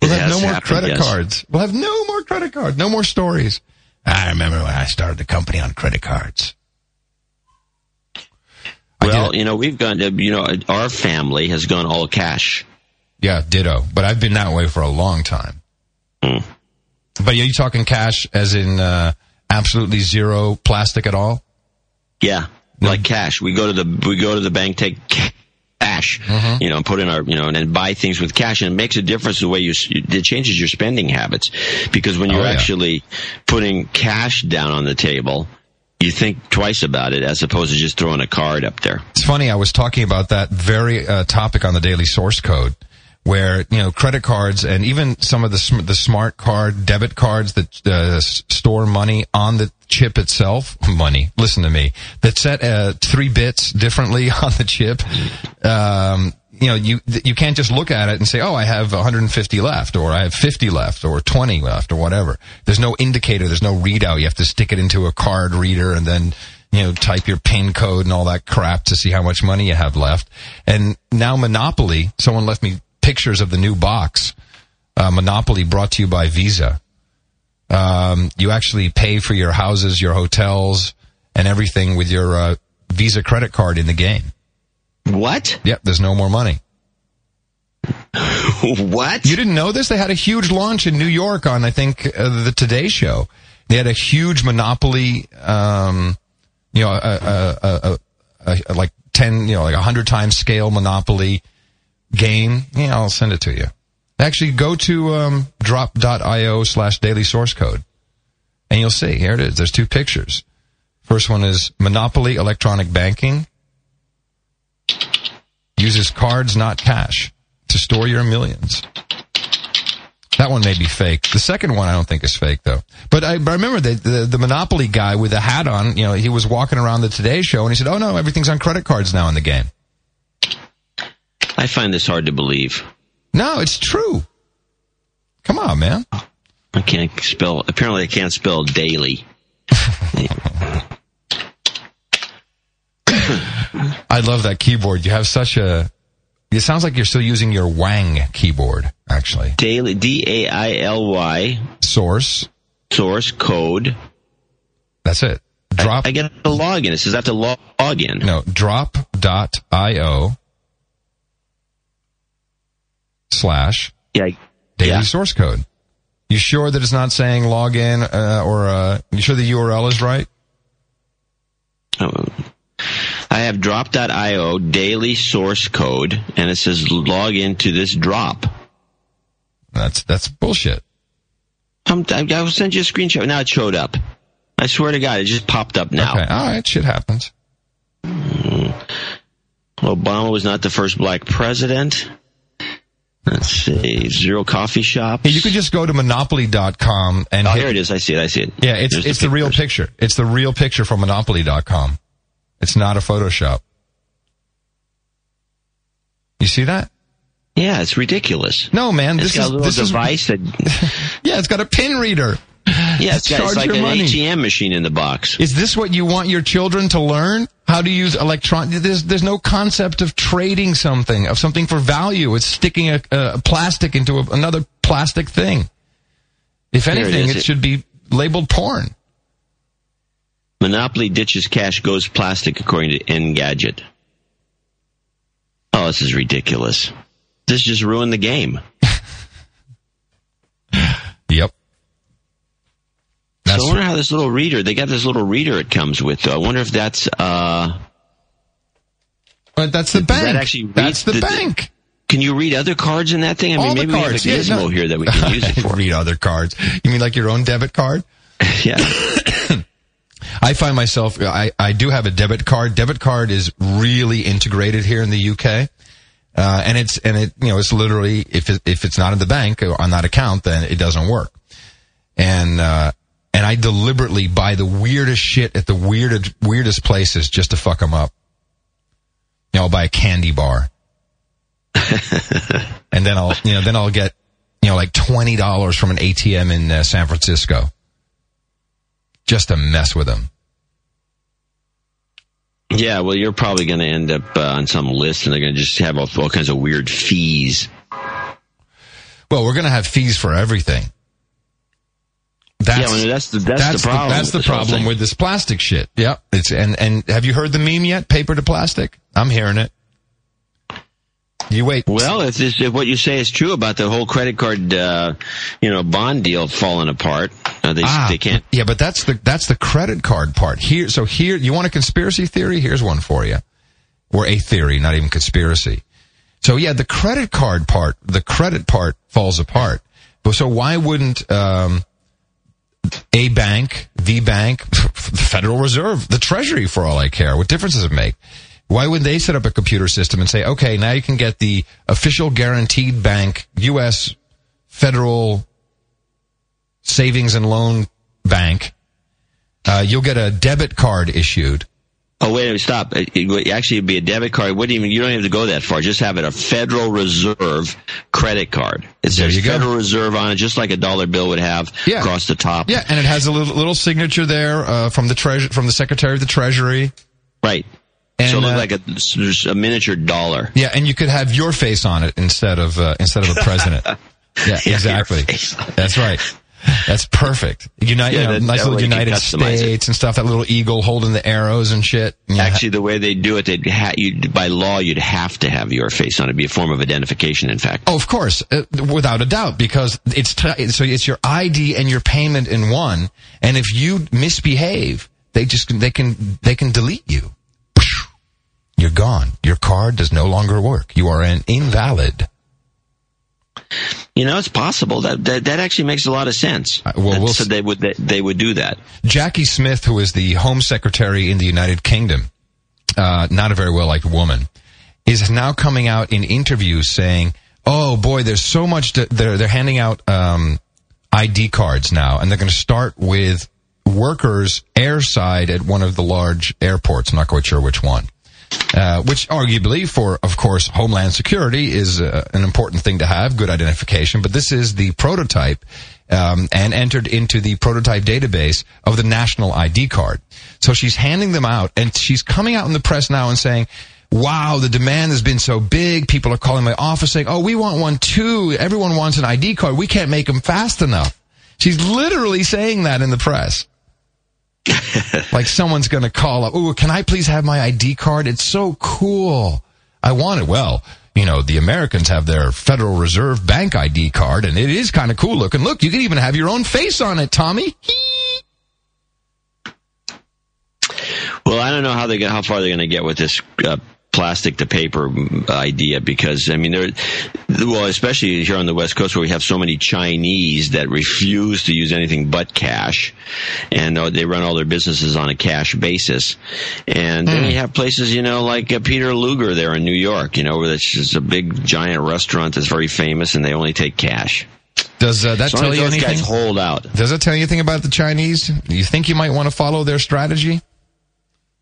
We'll have no more credit cards. We'll have no more credit cards. No more stories. I remember when I started the company on credit cards. Well, you know, we've gone to, you know, our family has gone all cash. Yeah, ditto. But I've been that way for a long time. Mm. But are you talking cash as in uh, absolutely zero plastic at all? Yeah, no. Like cash. We go to the we go to the bank, take cash, uh-huh. you know, and put in our, you know, and, and buy things with cash. And it makes a difference the way you, it changes your spending habits. Because when you're oh, yeah. actually putting cash down on the table, you think twice about it as opposed to just throwing a card up there. It's funny. I was talking about that very uh, topic on the Daily Source Code where, you know, credit cards and even some of the sm- the smart card, debit cards that uh, store money on the chip itself. Money. Listen to me. That set uh, three bits differently on the chip. Um, you know, you you can't just look at it and say, oh, I have one hundred fifty left, or I have fifty left, or twenty left, or whatever. There's no indicator. There's no readout. You have to stick it into a card reader and then, you know, type your PIN code and all that crap to see how much money you have left. And now Monopoly, someone left me pictures of the new box, uh, Monopoly brought to you by Visa. Um, you actually pay for your houses, your hotels, and everything with your uh, Visa credit card in the game. What? Yep, there's no more money. What? You didn't know this? They had a huge launch in New York on, I think, uh, the Today Show. They had a huge Monopoly, um, you know, a, a, a, a, a, like ten, you know, like a hundred times scale Monopoly game. Yeah, I'll send it to you. Actually, go to um, drop dot io slash daily source code, and you'll see. Here it is. There's two pictures. First one is Monopoly electronic banking. Uses cards, not cash, to store your millions. That one may be fake. The second one I don't think is fake, though. But I, I remember the, the, the Monopoly guy with the hat on, you know, he was walking around the Today Show, and he said, oh, no, everything's on credit cards now in the game. I find this hard to believe. No, it's true. Come on, man. I can't spell. Apparently I can't spell daily. I love that keyboard. You have such a... It sounds like you're still using your Wang keyboard, actually. Daily, D A I L Y. Source. Source code. That's it. Drop. I, I get a login. It says I have to log in. No, drop dot io slash yeah. daily yeah. source code. You sure that it's not saying log in uh, or... Uh, you sure the U R L is right? Oh. I have drop dot io daily source code, and it says log into this drop. That's that's bullshit. I'm, I, I will send you a screenshot. Now it showed up. I swear to God, it just popped up now. Okay, all right, shit happens. Obama was not the first black president. Let's see, zero coffee shops. Hey, you could just go to monopoly dot com and... Oh, hit, here it is. I see it. I see it. Yeah, it's, it's the, the real picture. It's the real picture from monopoly dot com. It's not a Photoshop. You see that? Yeah, it's ridiculous. No, man. This it's got is, a little this device is, that... yeah, it's got a pin reader. Yeah, it's, got, it's like an money. A T M machine in the box. Is this what you want your children to learn? How to use electron... There's, there's no concept of trading something, of something for value. It's sticking a, a plastic into a, another plastic thing. If anything, it, it should be labeled porn. Monopoly ditches cash, goes plastic, according to Engadget. Oh, this is ridiculous. This just ruined the game. Yep. That's so I wonder how this little reader, they got this little reader it comes with, though. I wonder if that's... Uh, but that's the th- bank. That actually that's the, the bank. Th- can you read other cards in that thing? I mean, All maybe we have a gizmo yeah, no. here that we can use it for. Read other cards. You mean like your own debit card? Yeah. I find myself, I, I do have a debit card. Debit card is really integrated here in the U K. Uh, and it's, and it, you know, it's literally, if it, if it's not in the bank on that account, then it doesn't work. And, uh, and I deliberately buy the weirdest shit at the weirdest, weirdest places just to fuck them up. You know, I'll buy a candy bar. And then I'll, you know, then I'll get, you know, like twenty dollars from an A T M in uh, San Francisco. Just to mess with them. Yeah, well, you're probably going to end up uh, on some list, and they're going to just have all, all kinds of weird fees. well, we're going to have fees for everything. That's, yeah, well, that's the that's, that's the problem. The, that's the problem with this plastic shit. Yep. It's and and have you heard the meme yet? Paper to plastic. I'm hearing it. You wait. Well, if this if what you say is true about the whole credit card, uh, you know, bond deal falling apart, uh, they ah, they can't. Yeah, but that's the that's the credit card part here. So here, you want a conspiracy theory? Here's one for you, or a theory, not even conspiracy. So yeah, the credit card part, the credit part falls apart. But so why wouldn't um, a bank, the bank, the Federal Reserve, the Treasury, for all I care, what difference does it make? Why would they set up a computer system and say, okay, now you can get the official guaranteed bank, U S Federal Savings and Loan Bank. Uh, you'll get a debit card issued. Oh, wait a minute, stop. It, it, actually, it'd be a debit card. Wouldn't even, you don't even have to go that far. Just have it a Federal Reserve credit card. It says Federal Reserve on it, just like a dollar bill would have yeah. across the top. Yeah, and it has a little, little signature there uh, from the treasure, from the Secretary of the Treasury. Right. And, so it looked like a, a miniature dollar. Yeah, and you could have your face on it instead of uh, instead of a president. Yeah, exactly. That's right. That's perfect. Unite, yeah, you know, that, nice that little United States it. and stuff. That little eagle holding the arrows and shit. And Actually, ha- the way they do it, they'd ha- you'd, by law, you'd have to have your face on it. It'd be a form of identification, in fact. Oh, of course, uh, without a doubt, because it's t- so it's your I D and your payment in one. And if you misbehave, they just they can they can delete you. You're gone. Your card does no longer work. You are an invalid. You know, it's possible. That that, that actually makes a lot of sense. Uh, well, we'll so they would they, they would do that. Jackie Smith, who is the Home Secretary in the United Kingdom, uh, not a very well-liked woman, is now coming out in interviews saying, "Oh boy, there's so much. To, they're they're handing out um, I D cards now, and they're going to start with workers airside at one of the large airports. I'm not quite sure which one." Uh, which arguably for, of course, Homeland Security is uh, an important thing to have, good identification. But this is the prototype um, and entered into the prototype database of the national I D card. So she's handing them out, and she's coming out in the press now and saying, wow, the demand has been so big. People are calling my office saying, oh, we want one too. Everyone wants an I D card. We can't make them fast enough. She's literally saying that in the press. Like someone's going to call up, oh, can I please have my I D card? It's so cool. I want it. Well, you know, the Americans have their Federal Reserve Bank I D card, and it is kind of cool looking. Look, you can even have your own face on it, Tommy. Hee. Well, I don't know how they get, how far they're going to get with this uh, plastic to paper idea, because, I mean, there, well, especially here on the West Coast where we have so many Chinese that refuse to use anything but cash, and they run all their businesses on a cash basis. And mm. then you have places, you know, like Peter Luger there in New York, you know, where it's just a big giant restaurant that's very famous, and they only take cash. Does uh, that so tell you anything? Guys hold out. Does that tell you anything about the Chinese? Do you think you might want to follow their strategy?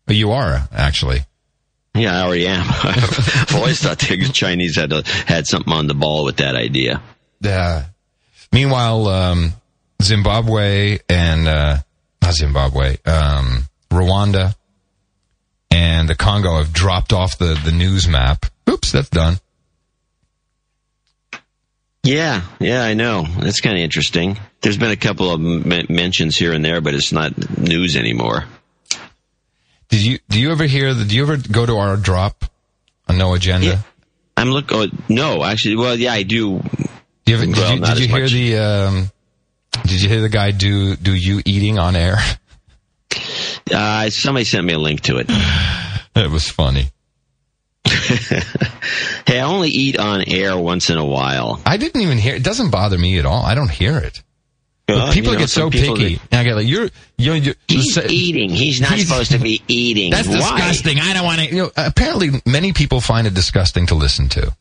Well, you are, actually. Yeah, I already am. I've always thought the Chinese had to, had something on the ball with that idea. Yeah. Uh, meanwhile, um, Zimbabwe and uh, not Zimbabwe, um, Rwanda and the Congo have dropped off the, the news map. Oops, that's done. Yeah, yeah, I know. That's kind of interesting. There's been a couple of m- mentions here and there, but it's not news anymore. Did you do you ever hear that? Do you ever go to our drop on No Agenda? Yeah, I'm look. Oh, no, actually, well, yeah, I do. do you ever, did well, you, did you hear much. the? Um, did you hear the guy do do you eating on air? Uh, somebody sent me a link to it. It was funny. Hey, I only eat on air once in a while. I didn't even hear. It doesn't bother me at all. I don't hear it. Well, people you know, get so people picky. That, and I get like, you're, you're, you're he's say, eating. He's not he's, supposed to be eating. That's Why? disgusting. I don't want to. You know, apparently, many people find it disgusting to listen to.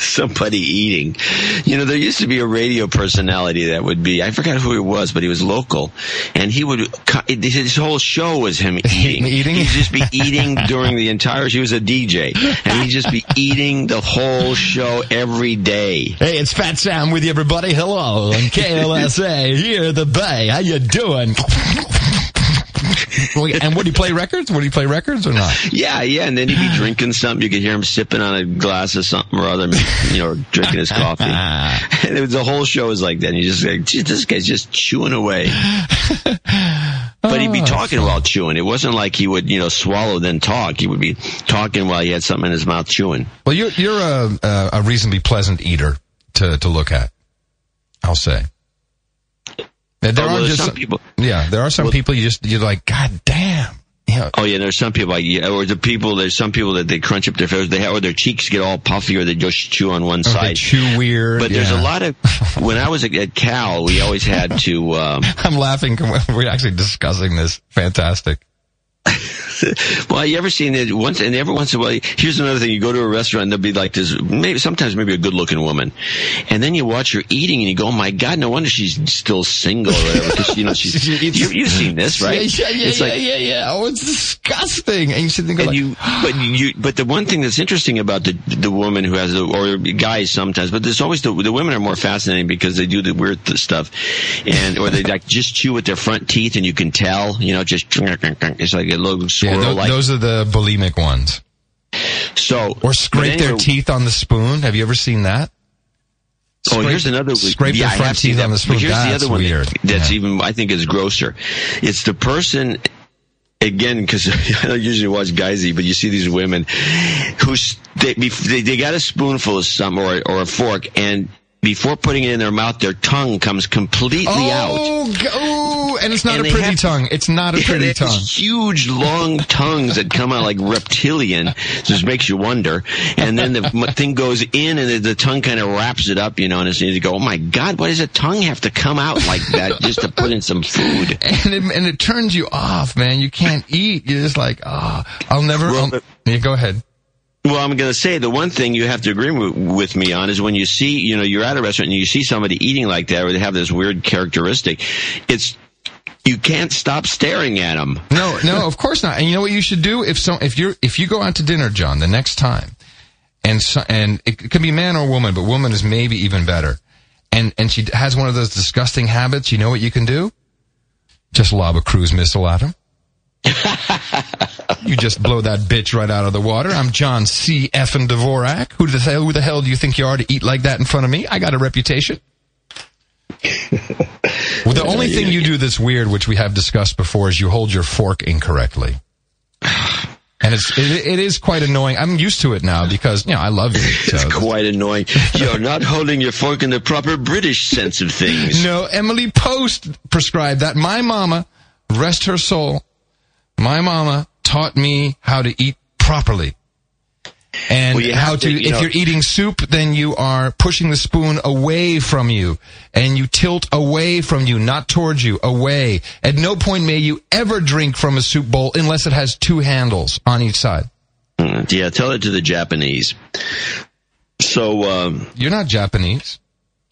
Somebody eating. You know, there used to be a radio personality that would be, I forgot who he was, but he was local. And he would, his whole show was him eating. eating? He'd just be eating during the entire, he was a D J. And he'd just be eating the whole show every day. Hey, it's Fat Sam with you, everybody. Hello. I'm K L S A here at the Bay. How you doing? And would he play records? Would he play records or not? Yeah, yeah. And then he'd be drinking something. You could hear him sipping on a glass of something or other, you know, drinking his coffee. And it was, the whole show was like that. And you just like, this guy's just chewing away. But he'd be talking while chewing. It wasn't like he would, you know, swallow then talk. He would be talking while he had something in his mouth chewing. Well, you're you're a a reasonably pleasant eater to to look at, I'll say. There oh, well, are just some people. Yeah, there are some well, people you just you're like, God damn. Yeah. Oh yeah, there's some people like yeah, or the people there's some people that they crunch up their face, they have, or their cheeks get all puffy, or they just chew on one or side. They chew weird. But yeah. There's a lot of. When I was at Cal, we always had to. Um, I'm laughing. We're actually discussing this. Fantastic. Well, you ever seen it once? And every once in a while, here's another thing: you go to a restaurant, and there'll be like this. Maybe sometimes, maybe a good-looking woman, and then you watch her eating, and you go, "Oh my God, no wonder she's still single or whatever." Because you know, she's, you, you've seen this, right? Yeah, yeah, it's yeah, like, yeah, yeah. Oh, it's disgusting. And you sit there and like, you, but you, but the one thing that's interesting about the the woman who has the, or guys sometimes, but there's always the the women are more fascinating because they do the weird stuff, and or they like just chew with their front teeth, and you can tell, you know, just it's like a little. Yeah, th- those are the bulimic ones. So, or scrape their teeth on the spoon. Have you ever seen that? Scrape, oh, here's another. Scrape yeah, their front teeth that, on the spoon. But here's that's the other one weird. That's yeah. even, I think, is grosser. It's the person, again, because I don't usually watch guys eat, but you see these women who they, they, they got a spoonful of some or, or a fork, and before putting it in their mouth, their tongue comes completely oh, out. Oh, and it's not and a pretty have, tongue. It's not a pretty tongue. These huge, long tongues that come out like reptilian. Just makes you wonder. And then the thing goes in, and the, the tongue kind of wraps it up, you know. And it's, you go, "Oh my God, why does a tongue have to come out like that just to put in some food?" And it, and it turns you off, man. You can't eat. You're just like, "Ah, oh, I'll never." Well, I'll, yeah, go ahead. Well, I'm going to say the one thing you have to agree with me on is when you see, you know, you're at a restaurant and you see somebody eating like that, or they have this weird characteristic. It's You can't stop staring at them. No, no, of course not. And you know what you should do if so if you if you go out to dinner, John, the next time, and so, and it could be man or woman, but woman is maybe even better. And and she has one of those disgusting habits. You know what you can do? Just lob a cruise missile at him. You just blow that bitch right out of the water. I'm John C. effing Dvorak. Who the hell? Who the hell do you think you are to eat like that in front of me? I got a reputation. Well, the only thing you do that's weird, which we have discussed before, is you hold your fork incorrectly. And it's, it, it is quite annoying. I'm used to it now because, you know, I love you. So. It's quite annoying. You're not holding your fork in the proper British sense of things. No, Emily Post prescribed that. My mama, rest her soul, my mama taught me how to eat properly. And well, how to, to you if know, you're eating soup, then you are pushing the spoon away from you, and you tilt away from you, not towards you, away. At no point may you ever drink from a soup bowl unless it has two handles on each side. Yeah, tell it to the Japanese. So um, you're not Japanese.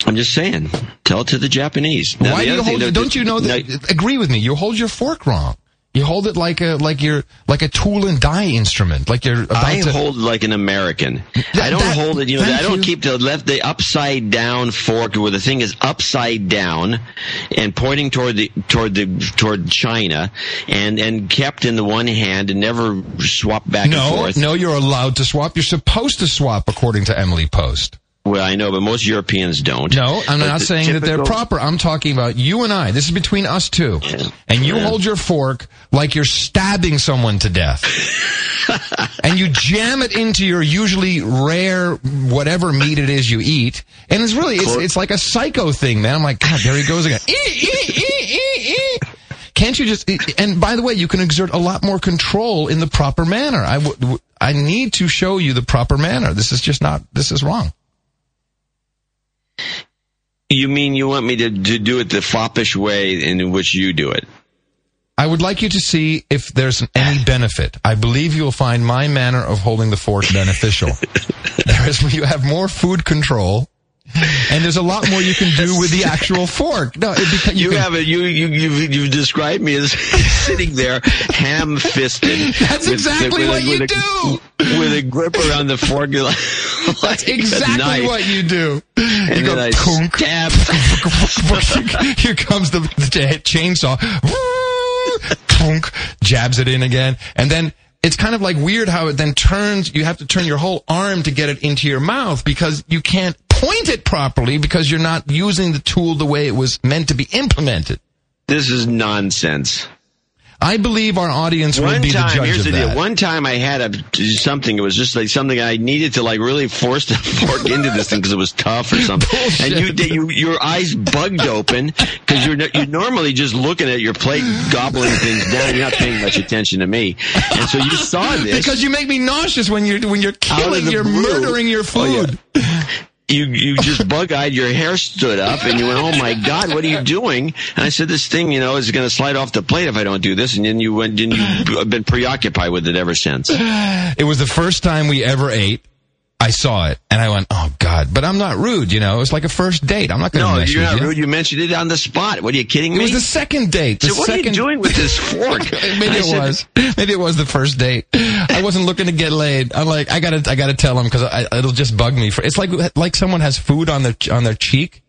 I'm just saying, tell it to the Japanese. Now, Why the do you hold? Thing, don't you know? That, now, agree with me. You hold your fork wrong. You hold it like a like you're like a tool and die instrument. Like you're. About I to... hold it like an American. Th- I don't that, hold it. You know, I don't you. keep the left the upside down fork where the thing is upside down and pointing toward the toward the toward China and and kept in the one hand and never swap back no, and forth. No, no, you're allowed to swap. You're supposed to swap, according to Emily Post. Well, I know, but most Europeans don't. No, I'm but not saying typical... that they're proper. I'm talking about you and I. This is between us two. Yeah. And you yeah. hold your fork like you're stabbing someone to death. And you jam it into your usually rare whatever meat it is you eat. And it's really, it's, it's like a psycho thing, man. I'm like, God, there he goes again. E, e, e, e, e. Can't you just, and by the way, you can exert a lot more control in the proper manner. I, w- I need to show you the proper manner. This is just not, this is wrong. You mean you want me to, to do it the foppish way in which you do it? I would like you to see if there's any benefit. I believe you'll find my manner of holding the fork beneficial. There is, you have more food control. And there's a lot more you can do with the actual fork. No, it beca- you, you can- have a, you you you've, you've described me as sitting there ham-fisted. That's exactly the, with, what with you a, do with a grip around the fork. Like that's exactly what you do. And you go, I stab. Here comes the, the chainsaw. thunk, jabs it in again. And then it's kind of like weird how it then turns. You have to turn your whole arm to get it into your mouth because you can't point it properly because you're not using the tool the way it was meant to be implemented. This is nonsense. I believe our audience would be the judge of that. Here's the deal. One time I had a, something, it was just like something I needed to like really force the fork into this thing because it was tough or something. Bullshit. And you, you, your eyes bugged open because you're, you're normally just looking at your plate, gobbling things down. You're not paying much attention to me. And so you saw this. Because you make me nauseous when you're, when you're killing, you're blue. murdering your food. Oh, yeah. You you just bug-eyed, your hair stood up, and you went, oh, my God, what are you doing? And I said, this thing, you know, is going to slide off the plate if I don't do this. And then you went, and you've been preoccupied with it ever since. It was the first time we ever ate. I saw it, and I went, oh, God. But I'm not rude, you know. It's like a first date. I'm not going to no, mess with you. No, you're not rude. You mentioned it on the spot. What, are you kidding me? It was the second date. The so what second... are you doing with this fork? Maybe I it said... was. Maybe it was the first date. I wasn't looking to get laid. I'm like, I gotta, I gotta tell him because it'll just bug me. For it's like, like someone has food on their on their cheek.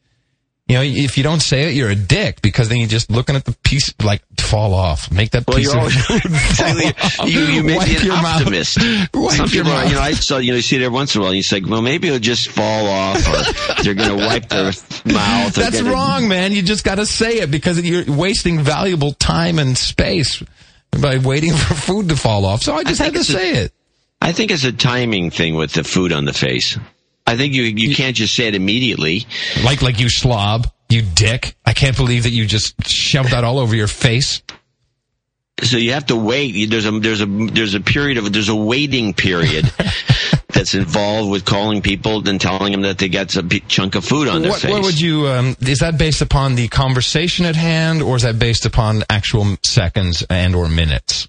You know, if you don't say it, you're a dick because then you're just looking at the piece, like, fall off. Make that well, piece of food exactly. fall you, you may Wipe be an optimist. Some people, are, you know, I saw, you know, you see it every once in a while, and you say, well, maybe it'll just fall off, or they're going to wipe their mouth. That's wrong, it. man. You just got to say it because you're wasting valuable time and space by waiting for food to fall off. So I just I had to say a, it. I think it's a timing thing with the food on the face. I think you you can't just say it immediately. Like like you slob, you dick. I can't believe that you just shoved that all over your face. So you have to wait. There's a there's a there's a period of there's a waiting period that's involved with calling people and telling them that they got a big chunk of food on their what, face. What would you? Um, is that based upon the conversation at hand, or is that based upon actual seconds and or minutes?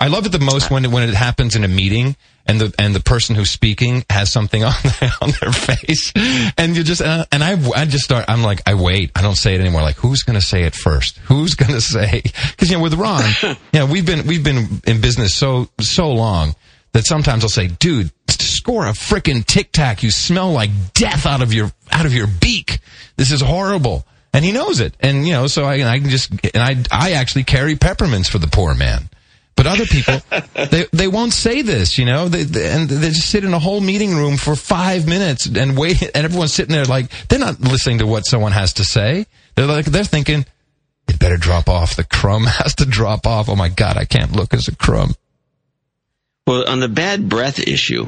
I love it the most when it, when it happens in a meeting and the and the person who's speaking has something on their, on their face, and you just uh, and I I just start I'm like I wait I don't say it anymore, like who's gonna say it first, who's gonna say, because you know with Ron, you know we've been we've been in business so so long that sometimes I'll say, dude, score a frickin' Tic Tac, you smell like death out of your out of your beak, this is horrible. And he knows it, and you know, so I, I can just, and I, I actually carry peppermints for the poor man. But other people, they, they won't say this, you know, they, they, and they just sit in a whole meeting room for five minutes and wait, and everyone's sitting there like they're not listening to what someone has to say. They're like they're thinking, it better drop off. The crumb has to drop off. Oh my God, I can't look as a crumb. Well, on the bad breath issue,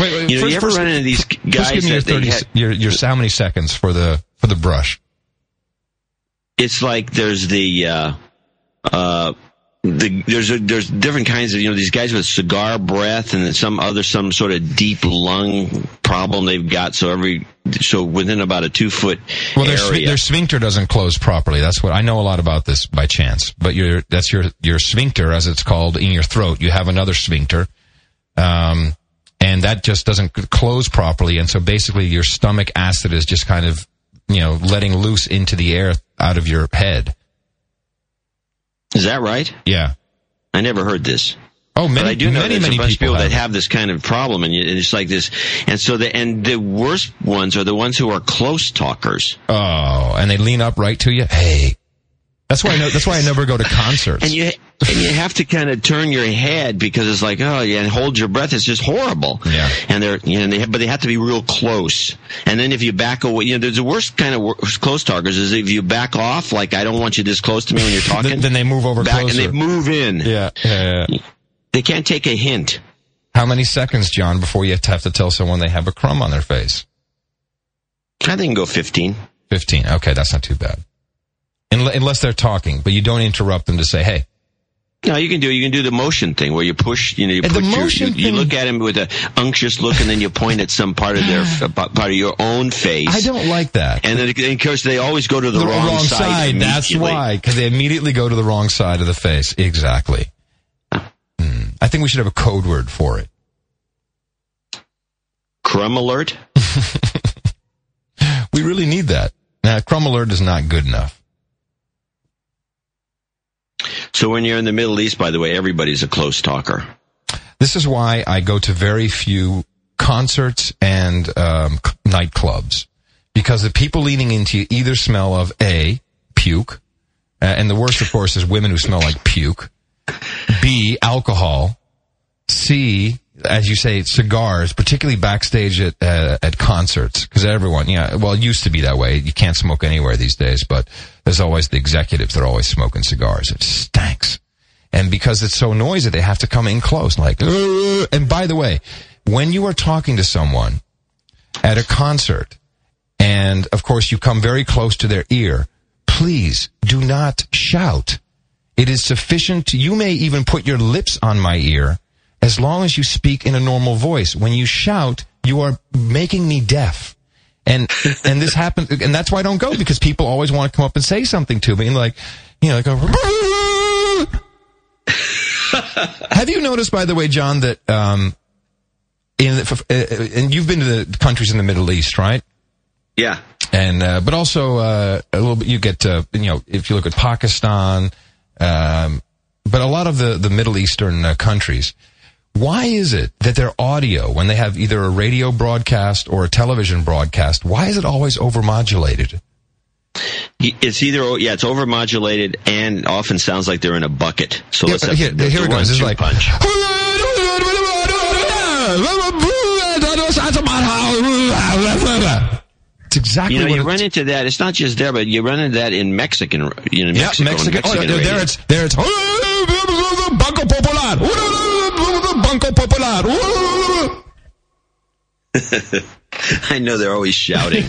wait, wait, you know, first, you ever first, run into these guys? Give me your thirty, had, your your how many seconds for the for the brush? It's like there's the, uh, uh, the, there's a, there's different kinds of, you know, these guys with cigar breath and some other, some sort of deep lung problem they've got. So every, so within about a two foot well, area. Well, their sphincter doesn't close properly. That's what I know a lot about this by chance, but your, that's your, your sphincter, as it's called, in your throat. You have another sphincter. Um, and that just doesn't close properly. And so basically your stomach acid is just kind of, you know, letting loose into the air out of your head. Is that right? Yeah. I never heard this. Oh, many, but I do know many, many a bunch people, of people have. that have this kind of problem, and it's like this. And so the, and the worst ones are the ones who are close talkers. Oh, and they lean up right to you. Hey. That's why I know, that's why I never go to concerts. And you, and you have to kind of turn your head because it's like, oh yeah, and hold your breath. It's just horrible. Yeah. And they're, you know, they have, but they have to be real close. And then if you back away, you know, there's the worst kind of close talkers is if you back off, like I don't want you this close to me when you're talking. then, then they move over back closer. And they move in. Yeah. Yeah, yeah. They can't take a hint. How many seconds, John, before you have to tell someone they have a crumb on their face? I think go fifteen. fifteen. Okay. That's not too bad. Unless they're talking, but you don't interrupt them to say, hey. No, you can do you can do the motion thing where you push, you know, you, put your, you, you look at them with an unctuous look and then you point at some part of their part of your own face. I don't like that. And then, of course, they always go to the, the wrong, wrong side. side that's why, because they immediately go to the wrong side of the face. Exactly. Hmm. I think we should have a code word for it. Crumb alert? We really need that. Now, crumb alert is not good enough. So when you're in the Middle East, by the way, everybody's a close talker. This is why I go to very few concerts and um, nightclubs, because the people leaning into you either smell of A, puke, uh, Uh, and the worst, of course, is women who smell like puke. B, alcohol. C, as you say, cigars, particularly backstage at uh, at concerts, because everyone, yeah, well, it used to be that way. You can't smoke anywhere these days, but there's always the executives that are always smoking cigars. It stinks. And because it's so noisy, they have to come in close, like, uh, and by the way, when you are talking to someone at a concert, and, of course, you come very close to their ear, please do not shout. It is sufficient. You may even put your lips on my ear as long as you speak in a normal voice. When you shout, you are making me deaf. And and this happens, and that's why I don't go, because people always want to come up and say something to me, and like, you know, like a... Have you noticed, by the way, John, that... um in the, and you've been to the countries in the Middle East, right? Yeah. And, uh, but also, uh, a little bit, you get, uh, you know, if you look at Pakistan, um, but a lot of the, the Middle Eastern uh, countries, why is it that their audio, when they have either a radio broadcast or a television broadcast, why is it always overmodulated? It's either, yeah, it's overmodulated and often sounds like they're in a bucket. So yeah, let's have, here, the, here the it goes. It's like, punch. It's exactly, you know, what you run into that. It's not just there, but you run into that in Mexican, you know, Mexico, yeah, Mexican. Mexican oh, there, there it's there it's Banco Popular, Banco Popular. I know they're always shouting.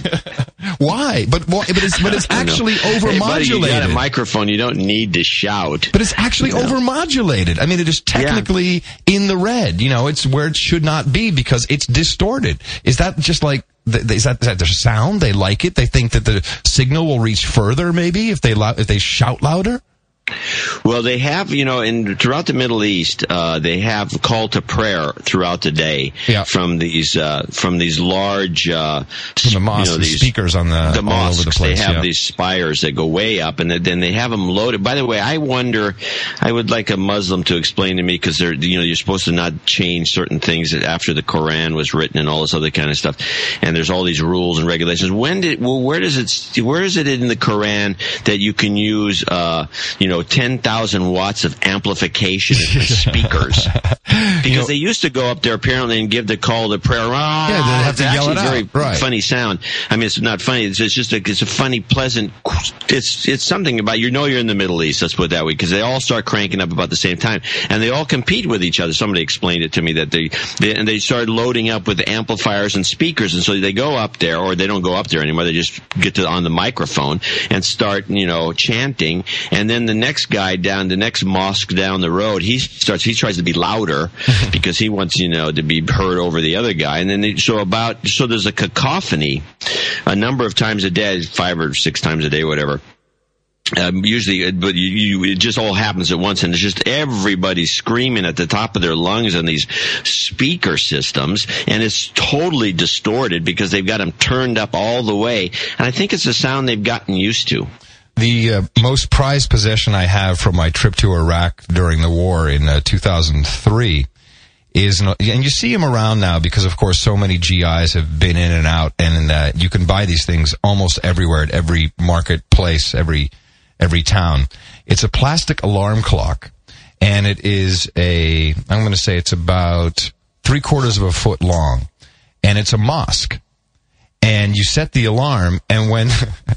Why? But why, but it's but it's actually overmodulated. Hey, buddy, you got a microphone. You don't need to shout. But it's actually you know? overmodulated. I mean, it is technically yeah. in the red. You know, it's where it should not be because it's distorted. Is that just like is that, is that their sound? They like it. They think that the signal will reach further, maybe if they if they shout louder. Well, they have, you know, in throughout the Middle East, uh, they have call to prayer throughout the day yeah. from these uh, from these large uh, from the mosques, you know, these, speakers on the, the mosques. All over the place, they have yeah. these spires that go way up, and then they have them loaded. By the way, I wonder, I would like a Muslim to explain to me, because they're, you know, you're supposed to not change certain things after the Quran was written and all this other kind of stuff, and there's all these rules and regulations. When did well, where does it where is it in the Quran that you can use, uh, you know, ten thousand watts of amplification in the speakers? Because you know, they used to go up there apparently and give the call to prayer. Ah, yeah, they have to yell it out. Very right. funny sound. I mean, it's not funny. It's just a, it's a funny, pleasant. It's it's something about, you know, you're in the Middle East. Let's put it that way, because they all start cranking up about the same time, and they all compete with each other. Somebody explained it to me that they, they and they start loading up with amplifiers and speakers, and so they go up there, or they don't go up there anymore. They just get to on the microphone and start, you know, chanting, and then the next Next guy down, the next mosque down the road, he starts. He tries to be louder because he wants, you know, to be heard over the other guy. And then they, so about so there's a cacophony, a number of times a day, five or six times a day, whatever. Um, usually, but you, you, it just all happens at once, and it's just everybody screaming at the top of their lungs on these speaker systems, and it's totally distorted because they've got them turned up all the way. And I think it's the sound they've gotten used to. The uh, most prized possession I have from my trip to Iraq during the war in uh, two thousand three is, and you see them around now because, of course, so many G Is have been in and out, and uh, you can buy these things almost everywhere at every marketplace, every every town. It's a plastic alarm clock, and it is a, I'm going to say it's about three quarters of a foot long, and it's a mosque. And you set the alarm, and when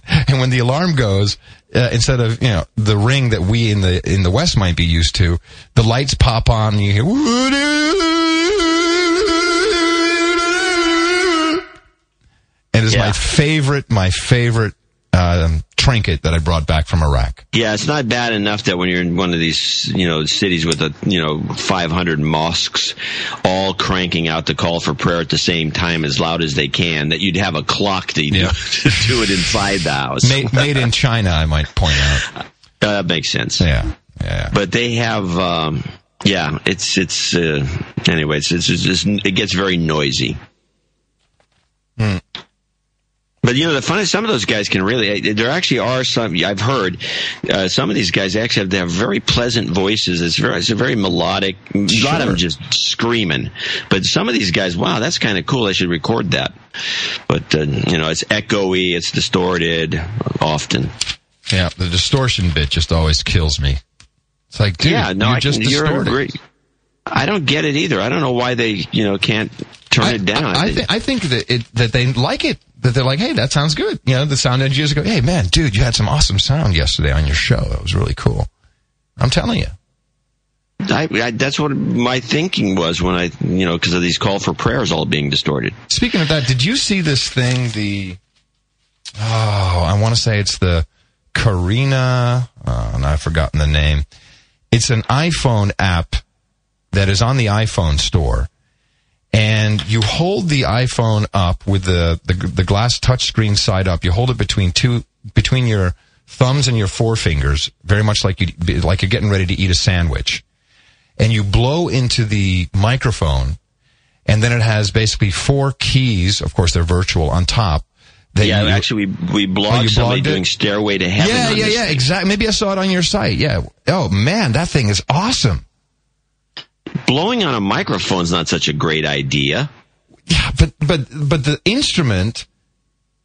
and when the alarm goes, uh, instead of, you know, the ring that we in the in the West might be used to, the lights pop on, and you hear, and it's yeah. my favorite, my favorite um, trinket that I brought back from Iraq. Yeah, it's not bad enough that when you're in one of these, you know, cities with a, you know, five hundred mosques all cranking out the call for prayer at the same time as loud as they can, that you'd have a clock to, yeah. do, to do it inside the house. Made, made in China, I might point out. Uh, that makes sense. Yeah, yeah. But they have, um, yeah, it's, it's, uh, anyway, it's, it's, it's, it gets very noisy. Hmm. But, you know, the fun is some of those guys can really – there actually are some – I've heard uh, some of these guys actually have, they have very pleasant voices. It's very, it's a very melodic – a sure. lot of them just screaming. But some of these guys, wow, that's kind of cool. I should record that. But, uh, you know, it's echoey. It's distorted often. Yeah, the distortion bit just always kills me. It's like, dude, yeah, no, you're just distorted. I don't get it either. I don't know why they, you know, can't turn I, it down. I, I, th- I think that it, that they like it. That they're like, hey, that sounds good. You know, the sound engineers go, hey, man, dude, you had some awesome sound yesterday on your show. That was really cool. I'm telling you. I, I, that's what my thinking was when I, you know, because of these call for prayers all being distorted. Speaking of that, did you see this thing? The, oh, I want to say it's the Karina, oh, and I've forgotten the name. It's an iPhone app that is on the iPhone store. And you hold the iPhone up with the, the, the glass touchscreen side up. You hold it between two, between your thumbs and your forefingers, very much like you, like you're getting ready to eat a sandwich. And you blow into the microphone, and then it has basically four keys. Of course, they're virtual on top. That yeah, you, actually, we, we blogged oh, somebody doing Stairway to Heaven. Yeah, yeah, yeah, exactly. Maybe I saw it on your site. Yeah. Oh, man, that thing is awesome. Blowing on a microphone is not such a great idea. Yeah, but but but the instrument,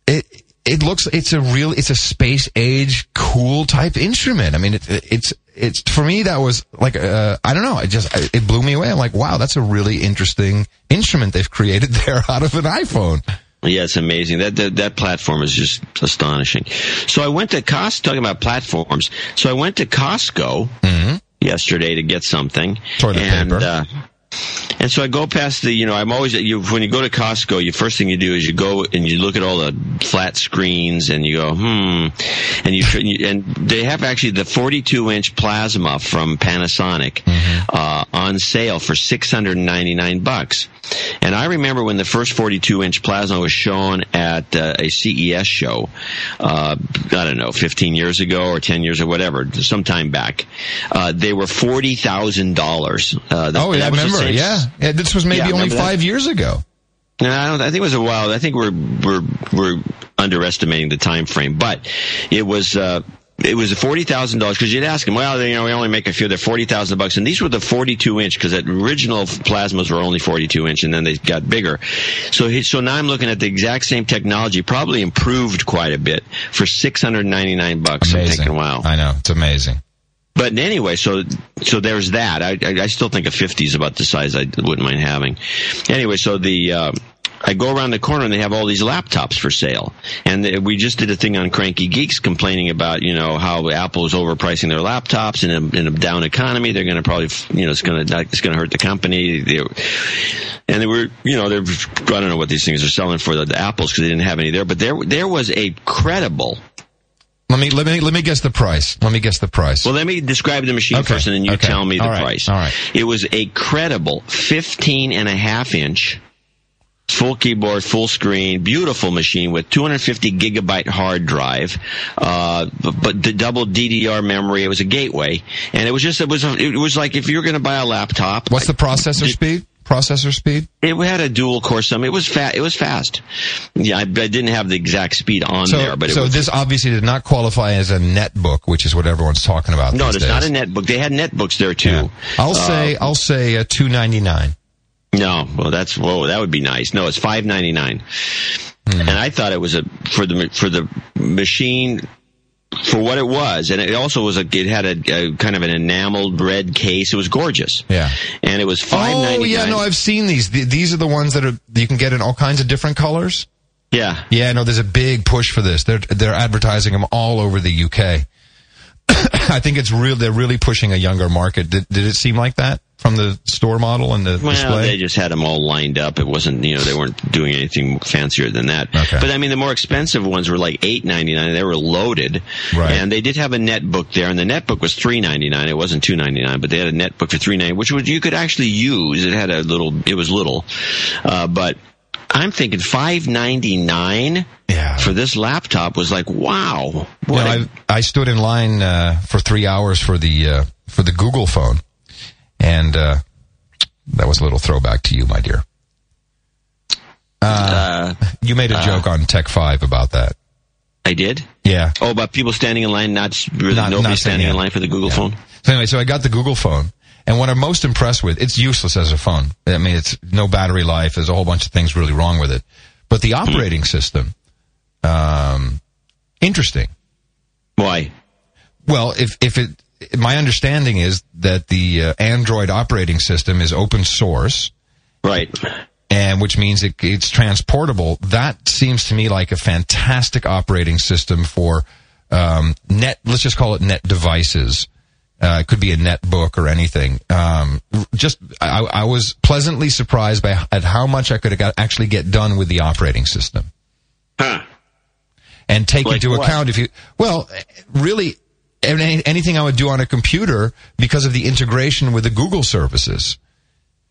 it it looks it's a real it's a space age cool type instrument. I mean, it, it's it's for me that was like uh, I don't know. It just it blew me away. I'm like, wow, that's a really interesting instrument they've created there out of an iPhone. Yeah, it's amazing. That, that that platform is just astonishing. So I went to Costco. Talking about platforms, so I went to Costco. Mm-hmm. Yesterday to get something. Toilet and, paper. Uh, and so I go past the, you know, I'm always, you, when you go to Costco, the first thing you do is you go and you look at all the flat screens and you go, hmm. And you and they have actually the forty-two inch plasma from Panasonic mm-hmm. uh, on sale for six hundred ninety-nine bucks. And I remember when the first forty-two inch plasma was shown at uh, a C E S show, uh, I don't know, fifteen years ago or ten years or whatever, some time back. Uh, they were forty thousand dollars. Uh, oh, yeah, I remember, yeah. yeah. This was maybe yeah, only five that. years ago. No, I don't, I think it was a while. I think we're, we're, we're underestimating the time frame, but it was, uh, It was forty thousand dollars because you'd ask them, well, you know, we only make a few. They're forty thousand bucks, and these were the forty-two inch because the original plasmas were only forty-two inch, and then they got bigger. So, he, so now I'm looking at the exact same technology, probably improved quite a bit for six hundred ninety-nine bucks. Amazing. I'm thinking, wow, I know, it's amazing. But anyway, so so there's that. I I, I still think a fifty is about the size I wouldn't mind having. Anyway, so the. Uh, I go around the corner and they have all these laptops for sale. And we just did a thing on Cranky Geeks complaining about, you know, how Apple is overpricing their laptops in a, in a down economy. They're going to probably, you know, it's going to, it's going to hurt the company. They, and they were, you know, they're, I don't know what these things are selling for the, the Apples because they didn't have any there, but there, there was a credible. Let me, let me, let me guess the price. Let me guess the price. Well, let me describe the machine okay. first and then you okay. tell me the all right. price. All right. It was a credible fifteen and a half inch. Full keyboard, full screen, beautiful machine with two hundred fifty gigabyte hard drive, uh, but the double D D R memory. It was a gateway, and it was just it was a, it was like if you were going to buy a laptop. What's the processor I, speed? Processor speed? It had a dual core. Some it was fast. It was fast. Yeah, I, I didn't have the exact speed on so, there, but it so was, this obviously did not qualify as a netbook, which is what everyone's talking about. No, these it's days. Not a netbook. They had netbooks there too. Yeah. I'll uh, say I'll say uh, two ninety-nine. No, well, that's whoa. That would be nice. No, it's five ninety-nine, mm. and I thought it was a for the for the machine for what it was, and it also was a it had a, a kind of an enameled red case. It was gorgeous. Yeah, and it was five ninety-nine. Oh yeah, no, I've seen these. These are the ones that are you can get in all kinds of different colors. Yeah, yeah. No, there's a big push for this. They're they're advertising them all over the U K. I think it's real. They're really pushing a younger market. Did, did it seem like that? From the store model and the well, display? Well, they just had them all lined up. It wasn't, you know, they weren't doing anything fancier than that. Okay. But, I mean, the more expensive ones were like eight ninety-nine. They were loaded. Right. And they did have a netbook there, and the netbook was three ninety-nine. It wasn't two ninety-nine, but they had a netbook for three ninety-nine, which was, you could actually use. It had a little, it was little. Uh, but I'm thinking five ninety-nine yeah. for this laptop was like, wow. What now, a- I, I stood in line uh, for three hours for the uh, for the Google phone. And uh, that was a little throwback to you, my dear. Uh, uh, you made a joke uh, on Tech Five about that. I did? Yeah. Oh, about people standing in line, not really not, nobody not standing in line for the Google yeah. phone? So anyway, so I got the Google phone. And what I'm most impressed with, it's useless as a phone. I mean, it's no battery life. There's a whole bunch of things really wrong with it. But the operating mm-hmm. system, um, interesting. Why? Well, if if it, my understanding is that the uh, Android operating system is open source, right? And which means it, it's transportable. That seems to me like a fantastic operating system for um, net. Let's just call it net devices. Uh, it could be a netbook or anything. Um, just I, I was pleasantly surprised by at how much I could have got, actually get done with the operating system. Huh. And take like into what? account if you well, really. Any, anything I would do on a computer because of the integration with the Google services.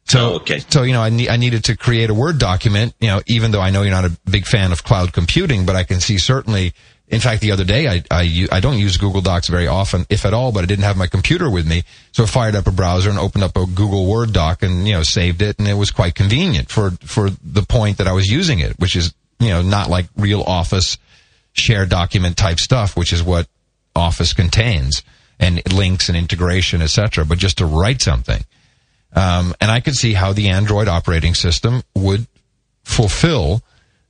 So, oh, okay. so you know, I, ne- I needed to create a Word document, you know, even though I know you're not a big fan of cloud computing, but I can see certainly, in fact, the other day, I, I, I don't use Google Docs very often, if at all, but I didn't have my computer with me. So I fired up a browser and opened up a Google Word doc and, you know, saved it. And it was quite convenient for, for the point that I was using it, which is, you know, not like real Office share document type stuff, which is what Office contains, and links and integration, et cetera, but just to write something. Um, and I could see how the Android operating system would fulfill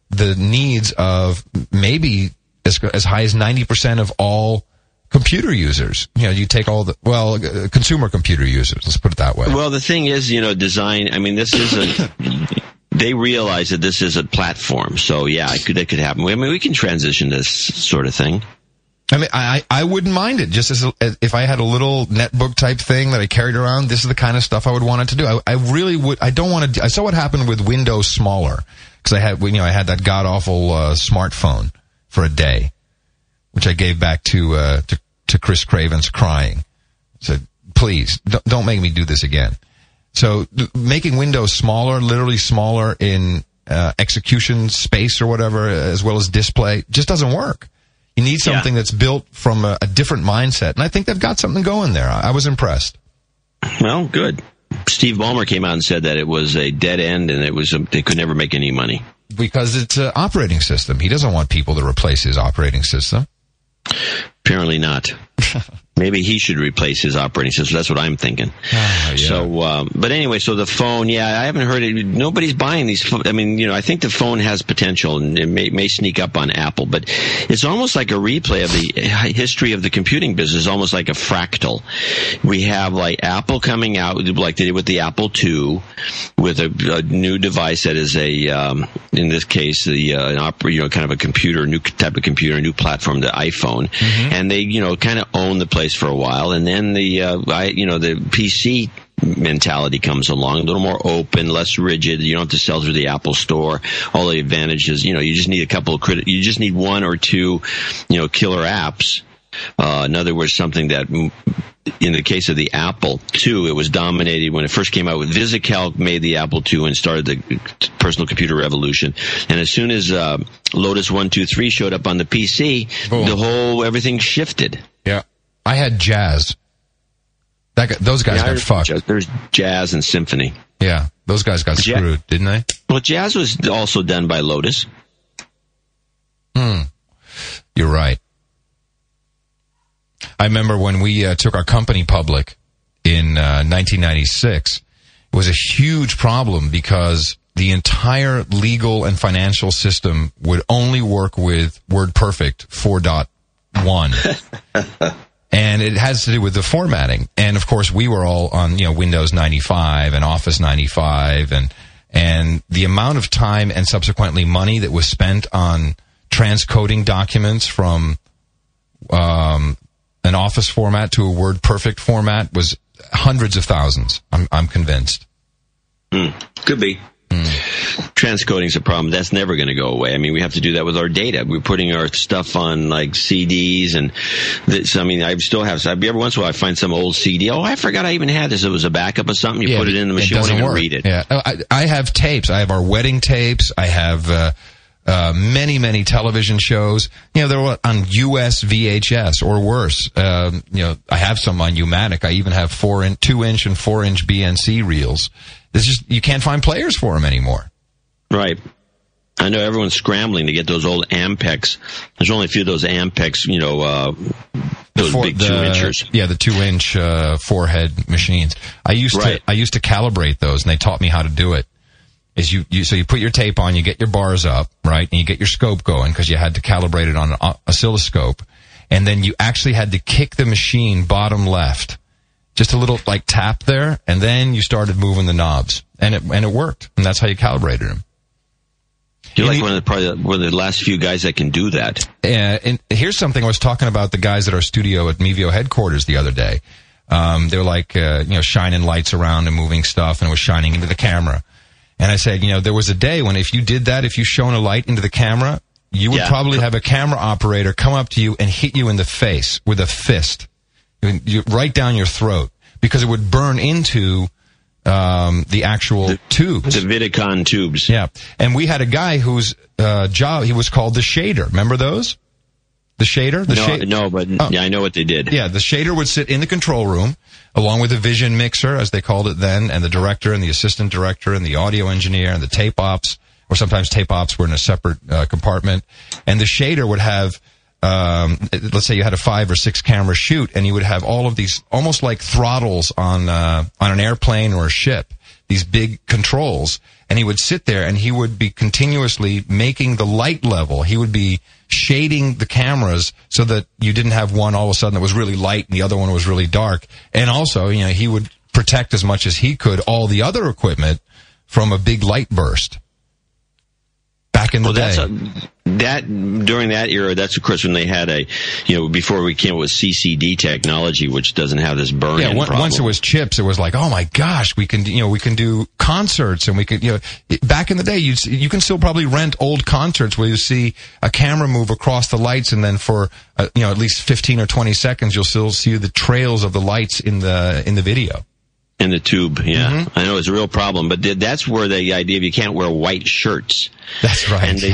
the needs of maybe as, as high as ninety percent of all computer users. You know, you take all the, well, uh, consumer computer users, let's put it that way. Well, the thing is, you know, design, I mean, this isn't... They realize that this is a platform, so yeah, it could, that could happen. I mean, we can transition this sort of thing. I mean, I, I wouldn't mind it. Just as a, if I had a little netbook type thing that I carried around, this is the kind of stuff I would want it to do. I, I really would. I don't want to. I saw what happened with Windows Smaller because I had, you know, I had that god awful uh, smartphone for a day, which I gave back to uh, to, to Chris Craven's crying. I said, please don't, don't make me do this again. So th- making Windows smaller, literally smaller in uh, execution space or whatever, as well as display, just doesn't work. You need something yeah. that's built from a, a different mindset. And I think they've got something going there. I, I was impressed. Well, good. Steve Ballmer came out and said that it was a dead end and it was a, they could never make any money. Because it's an operating system. He doesn't want people to replace his operating system. Apparently not. Maybe he should replace his operating system. That's what I'm thinking. Oh, yeah. So, um, but anyway, so the phone, yeah, I haven't heard it. Nobody's buying these. I mean, you know, I think the phone has potential and it may, may sneak up on Apple, but it's almost like a replay of the history of the computing business, almost like a fractal. We have like Apple coming out, like they did with the Apple two, with a, a new device that is a, um, in this case, the, uh, an opera, you know, kind of a computer, new type of computer, new platform, the iPhone. Mm-hmm. And they, you know, kind of own the place for a while, and then the uh, I, you know the P C mentality comes along, a little more open, less rigid. You don't have to sell through the Apple Store. All the advantages, you know, you just need a couple of criti- you just need one or two, you know, killer apps. Uh, in other words, something that. M- In the case of the Apple two, it was dominated when it first came out. With VisiCalc made the Apple two and started the personal computer revolution. And as soon as uh, Lotus one two three showed up on the P C, oh. the whole everything shifted. Yeah, I had Jazz. That guy, those guys yeah, got fucked. Jazz. There's Jazz and Symphony. Yeah, those guys got Jazz. screwed, didn't they? Well, Jazz was also done by Lotus. Hmm. You're right. I remember when we uh, took our company public in uh, nineteen ninety-six, it was a huge problem because the entire legal and financial system would only work with WordPerfect four point one. And it has to do with the formatting. And, of course, we were all on, you know, Windows ninety-five and Office ninety-five. And, and the amount of time and subsequently money that was spent on transcoding documents from um an Office format to a WordPerfect format was hundreds of thousands. I'm, I'm convinced. Mm, could be. Mm. Transcoding is a problem. That's never going to go away. I mean, we have to do that with our data. We're putting our stuff on like C Ds and this. I mean, I still have, every once in a while I find some old C D. Oh, I forgot I even had this. It was a backup of something. You yeah, put it in the machine and read it. Yeah. I, I have tapes. I have our wedding tapes. I have, uh, Uh, many, many television shows, you know, they were on U S V H S or worse. Um, you know, I have some on U-matic. I even have four in, two inch and four inch B N C reels. It's just, you can't find players for them anymore. Right. I know everyone's scrambling to get those old Ampex. There's only a few of those Ampex, you know, uh, those four, big the, two inchers. Yeah, the two inch, uh, forehead machines. I used right. to, I used to calibrate those and they taught me how to do it. Is you, you, so you put your tape on, you get your bars up, right? And you get your scope going because you had to calibrate it on an oscilloscope. and then you actually had to kick the machine bottom left. Just a little, like, tap there, and then you started moving the knobs. And it and it worked. And that's how you calibrated them. You're like one of the, probably one of the last few guys that can do that. And, and here's something I was talking about the guys at our studio at Mevio headquarters the other day. Um, they were like, uh, you know, shining lights around and moving stuff, and it was shining into the camera. And I said, you know, there was a day when if you did that, if you shone a light into the camera, you would yeah. probably have a camera operator come up to you and hit you in the face with a fist, you, right down your throat, because it would burn into um, the actual the, tubes. The Vidicon tubes. Yeah. And we had a guy whose uh, job, he was called the shader. Remember those? The shader? The no, shader? no, but oh. yeah, I know what they did. Yeah, the shader would sit in the control room, along with the vision mixer, as they called it then, and the director and the assistant director and the audio engineer and the tape ops, or sometimes tape ops were in a separate uh, compartment. And the shader would have, um, let's say you had a five or six camera shoot, and you would have all of these, almost like throttles on uh, on an airplane or a ship, these big controls, and he would sit there and he would be continuously making the light level. He would be shading the cameras so that you didn't have one all of a sudden that was really light and the other one was really dark. And also, you know, he would protect as much as he could all the other equipment from a big light burst. Back in the well, day. That's a, that, during that era, that's, of course, when they had a, you know, before we came up with C C D technology, which doesn't have this burn-in yeah, one, problem. Once it was chips, it was like, oh, my gosh, we can, you know, we can do concerts. And we could, you know, it, back in the day, you you can still probably rent old concerts where you see a camera move across the lights. And then for, uh, you know, at least fifteen or twenty seconds, you'll still see the trails of the lights in the in the video. In the tube, yeah. Mm-hmm. I know it's a real problem, but that's where the idea of you can't wear white shirts. That's right. And, they,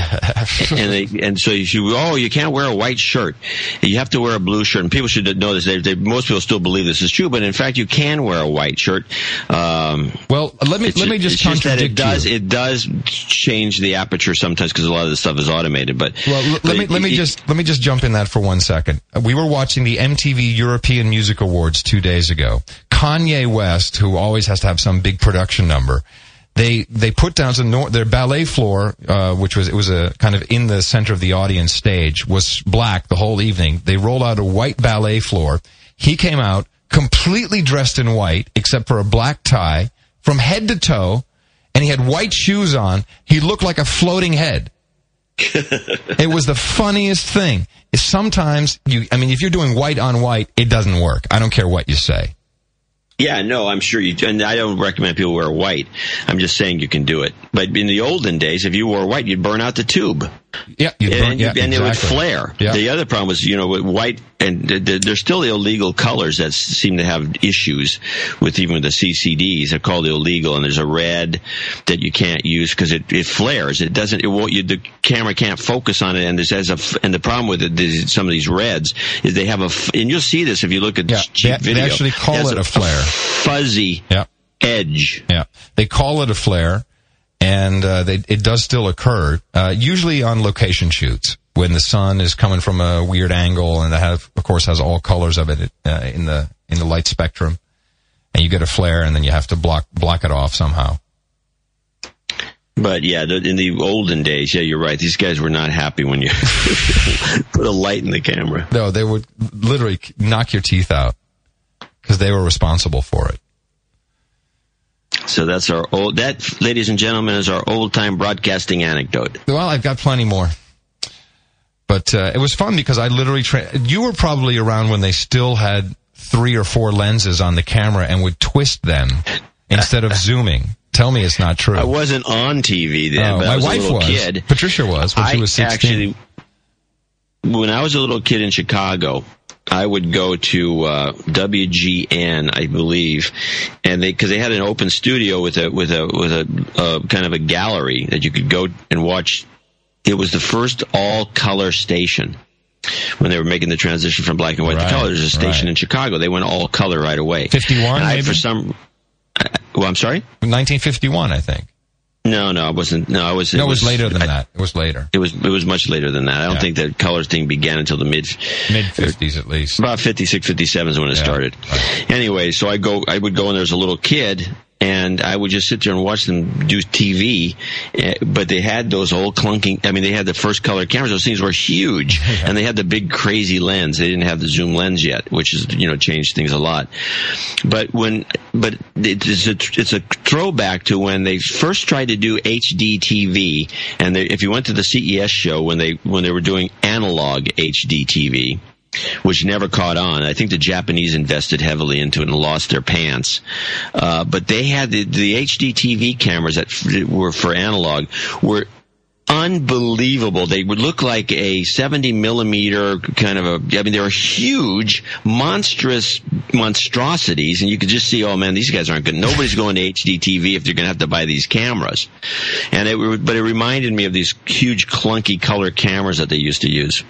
and, they, and so you should, oh, you can't wear a white shirt. You have to wear a blue shirt. And people should know this. They, they, most people still believe this is true, but in fact, you can wear a white shirt. Um, well, let me let me just contradict just it does, you. It does change the aperture sometimes because a lot of this stuff is automated. But well, l- but let me it, let me it, just let me just jump in that for one second. We were watching the M T V European Music Awards two days ago. Kanye West, who always has to have some big production number, they they put down some nor- their ballet floor, uh, which was it was a kind of in the center of the audience stage, was black the whole evening. They rolled out a white ballet floor. He came out completely dressed in white, except for a black tie from head to toe, and he had white shoes on. He looked like a floating head. It was the funniest thing. Sometimes you, I mean, if you're doing white on white, it doesn't work. I don't care what you say. Yeah, no, I'm sure you do. And I don't recommend people wear white. I'm just saying you can do it. But in the olden days, if you wore white, you'd burn out the tube. Yeah, you'd burn, and, yeah, and exactly. It would flare. Yeah. The other problem was, you know, with white, and there's still illegal colors that seem to have issues with even with the C C Ds. They're called illegal, and there's a red that you can't use because it, it flares. It doesn't. It won't. You, the camera can't focus on it, and this has a. And the problem with it, some of these reds is they have a. And you'll see this if you look at yeah, cheap they, video. They actually call it, it a, a flare. Fuzzy yeah. edge. Yeah, they call it a flare. And uh, they, it does still occur, uh, usually on location shoots when the sun is coming from a weird angle, and that have, of course has all colors of it uh, in the in the light spectrum, and you get a flare, and then you have to block block it off somehow. But yeah, in the olden days, yeah, you're right. These guys were not happy when you put a light in the camera. No, they would literally knock your teeth out because they were responsible for it. So that's our old, that, ladies and gentlemen, is our old-time broadcasting anecdote. Well, I've got plenty more. But uh, it was fun because I literally, tra- you were probably around when they still had three or four lenses on the camera and would twist them instead of zooming. Tell me it's not true. I wasn't on T V then, oh, but I was my wife a little was. Kid. Patricia was when I she was sixteen. Actually, when I was a little kid in Chicago, I would go to uh, W G N, I believe, and they because they had an open studio with a with a with a uh, kind of a gallery that you could go and watch. It was the first all color station when they were making the transition from black and white right, to color. There's a station right. in Chicago. They went all color right away. fifty-one, maybe? For some. I, well, I'm sorry. nineteen fifty-one, I think. No, no, I wasn't. No, I was. No, it was, was later than I, that. It was later. It was. It was much later than that. I don't yeah. think that colors thing began until the mid mid fifties, at least. About fifty-six, fifty-seven is when it yeah. started. Right. Anyway, so I go. I would go, and there's a little kid, and I would just sit there and watch them do T V. But they had those old clunking, I mean, they had the first color cameras. Those things were huge, yeah. And they had the big crazy lens. They didn't have the zoom lens yet, which is, you know, changed things a lot. But when, but it's a, it's a throwback to when they first tried to do H D T V. And they, if you went to the C E S show when they when they were doing analog H D T V, which never caught on. I think the Japanese invested heavily into it and lost their pants. Uh, but they had the, the H D T V cameras that f- were for analog were unbelievable. They would look like a seventy millimeter kind of a, I mean, they were huge, monstrous monstrosities, and you could just see, oh man, these guys aren't good. Nobody's going to H D T V if they're going to have to buy these cameras. And it, but it reminded me of these huge clunky color cameras that they used to use.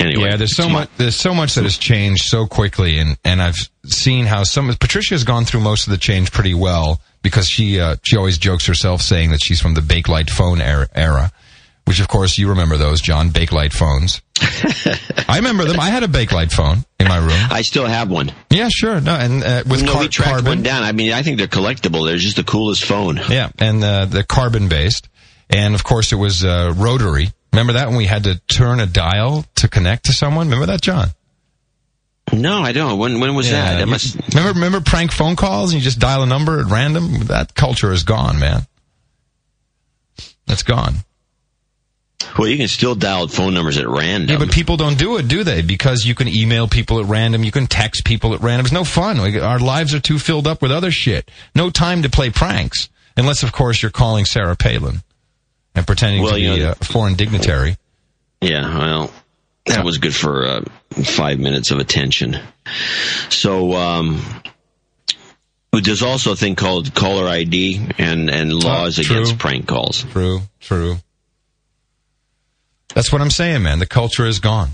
Anyway, yeah, there's so much. There's so much that has changed so quickly, and, and I've seen how some. Patricia has gone through most of the change pretty well because she uh, she always jokes herself saying that she's from the Bakelite phone era, era, which of course you remember those, John, Bakelite phones. I remember them. I had a Bakelite phone in my room. I still have one. Yeah, sure. No, and uh, with no, car- we tracked carbon one down. I mean, I think they're collectible. They're just the coolest phone. Yeah, and uh, they're carbon based, and of course it was uh, rotary. Remember that when we had to turn a dial to connect to someone? Remember that, John? No, I don't. When when was yeah, that? I must... Remember remember prank phone calls and you just dial a number at random? That culture is gone, man. That's gone. Well, you can still dial phone numbers at random. Yeah, but people don't do it, do they? Because you can email people at random. You can text people at random. It's no fun. We, our lives are too filled up with other shit. No time to play pranks. Unless, of course, you're calling Sarah Palin. And pretending well, to be you know, a foreign dignitary. Yeah, well, that was good for uh, five minutes of attention. So um, there's also a thing called caller I D and, and laws oh, against prank calls. True, true. That's what I'm saying, man. The culture is gone.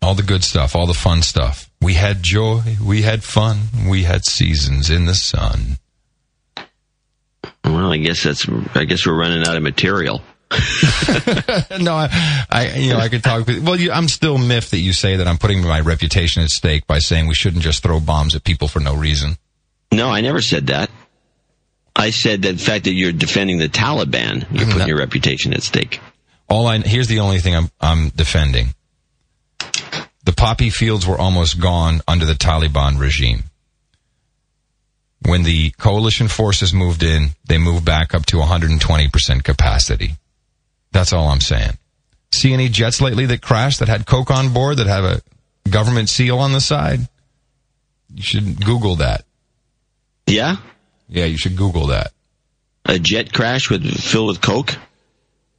All the good stuff, all the fun stuff. We had joy, we had fun, we had seasons in the sun. Well, I guess that's. I guess we're running out of material. No, I, I, you know, I could talk. Well, you, I'm still miffed that you say that I'm putting my reputation at stake by saying we shouldn't just throw bombs at people for no reason. No, I never said that. I said that the fact that you're defending the Taliban, you're putting no. your reputation at stake. All I here's the only thing I'm I'm defending. The poppy fields were almost gone under the Taliban regime. When the coalition forces moved in, they moved back up to one hundred twenty percent capacity. That's all I'm saying. See any jets lately that crashed that had coke on board that have a government seal on the side? You should Google that. Yeah? Yeah, you should Google that. A jet crash with filled with coke?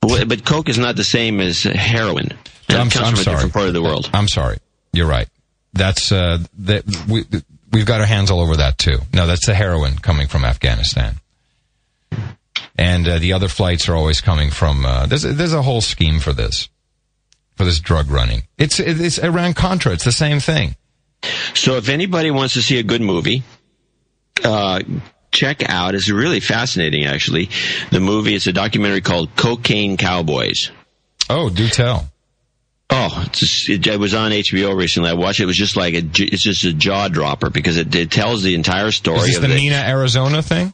But coke is not the same as heroin. That I'm, comes I'm from sorry. a different part of the world. I'm sorry. You're right. That's uh, that we. We've got our hands all over that, too. No, that's the heroin coming from Afghanistan. And uh, the other flights are always coming from... Uh, there's, there's a whole scheme for this, for this drug running. It's, it's Iran-Contra. It's the same thing. So if anybody wants to see a good movie, uh, check out. It's really fascinating, actually. The movie, it's a documentary called Cocaine Cowboys. Oh, do tell. Oh, it's just, it, it was on H B O recently. I watched it. It was just like a, it's just a jaw dropper because it, it tells the entire story. Is this of the, the Nina, Arizona thing?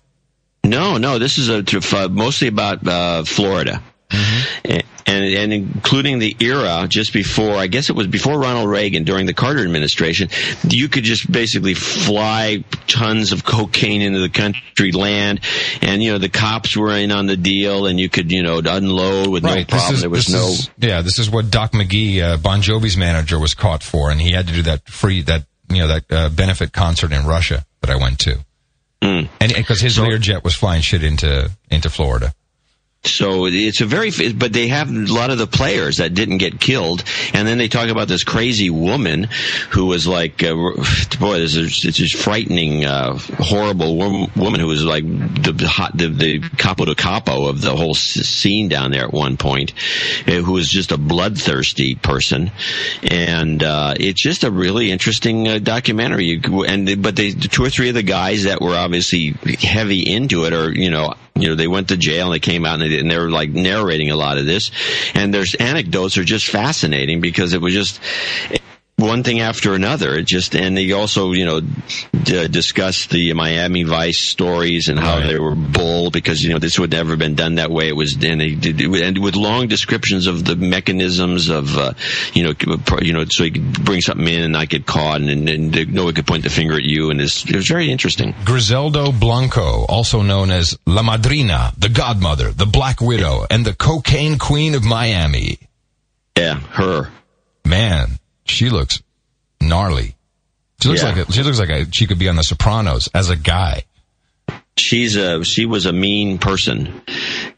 No, no. This is a, uh, mostly about uh, Florida, mm-hmm. and, and and including the era just before. I guess it was before Ronald Reagan during the Carter administration. You could just basically fly tons of cocaine into the country, land, and you know the cops were in on the deal, and you could you know unload with right. no problem. Is, there was no is, yeah. This is what Doc McGee, uh, Bon Jovi's manager, was caught for, and he had to do that free that you know that uh, benefit concert in Russia that I went to, mm. and because his so, Learjet was flying shit into into Florida. So it's a very, but they have a lot of the players that didn't get killed, and then they talk about this crazy woman who was like, uh, boy, this is it's just frightening, uh, horrible woman who was like the hot, the, the capo de capo of the whole scene down there at one point, who was just a bloodthirsty person, and uh, it's just a really interesting uh, documentary. And but they, two or three of the guys that were obviously heavy into it, are you know. You know, they went to jail and they came out and they, and they were like narrating a lot of this. And their anecdotes are just fascinating because it was just, one thing after another. It just, and they also, you know, d- discussed the Miami Vice stories and how right. they were bull because, you know, this would never have been done that way. It was, and they did, and with long descriptions of the mechanisms of, uh, you know, you know, so he could bring something in and not get caught, and, and, and no one could point the finger at you. And it's, it was very interesting. Griselda Blanco, also known as La Madrina, the Godmother, the Black Widow, and the Cocaine Queen of Miami. Yeah, her. Man, she looks gnarly. She looks yeah. like a, she looks like a, she could be on The Sopranos as a guy. She's a she was a mean person,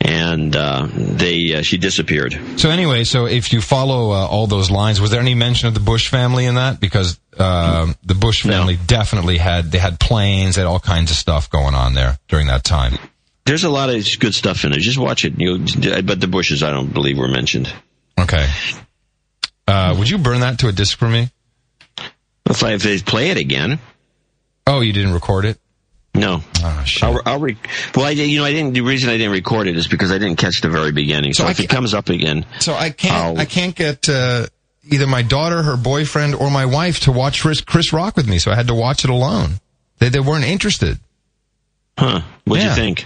and uh, they uh, she disappeared. So anyway, so if you follow uh, all those lines, was there any mention of the Bush family in that? Because uh, the Bush family no. definitely had they had planes, they had all kinds of stuff going on there during that time. There's a lot of good stuff in there. Just watch it. You know, but the Bushes, I don't believe, were mentioned. Okay. Uh, would you burn that to a disc for me? If, I, if they play it again. Oh, you didn't record it? No. Oh, shit. I'll, I'll re- well, I, you know, I didn't. The reason I didn't record it is because I didn't catch the very beginning. So, so if it comes up again, so I can't. I'll, I can't get uh, either my daughter, her boyfriend, or my wife to watch Chris Rock with me. So I had to watch it alone. They they weren't interested. Huh? What'd yeah. you think?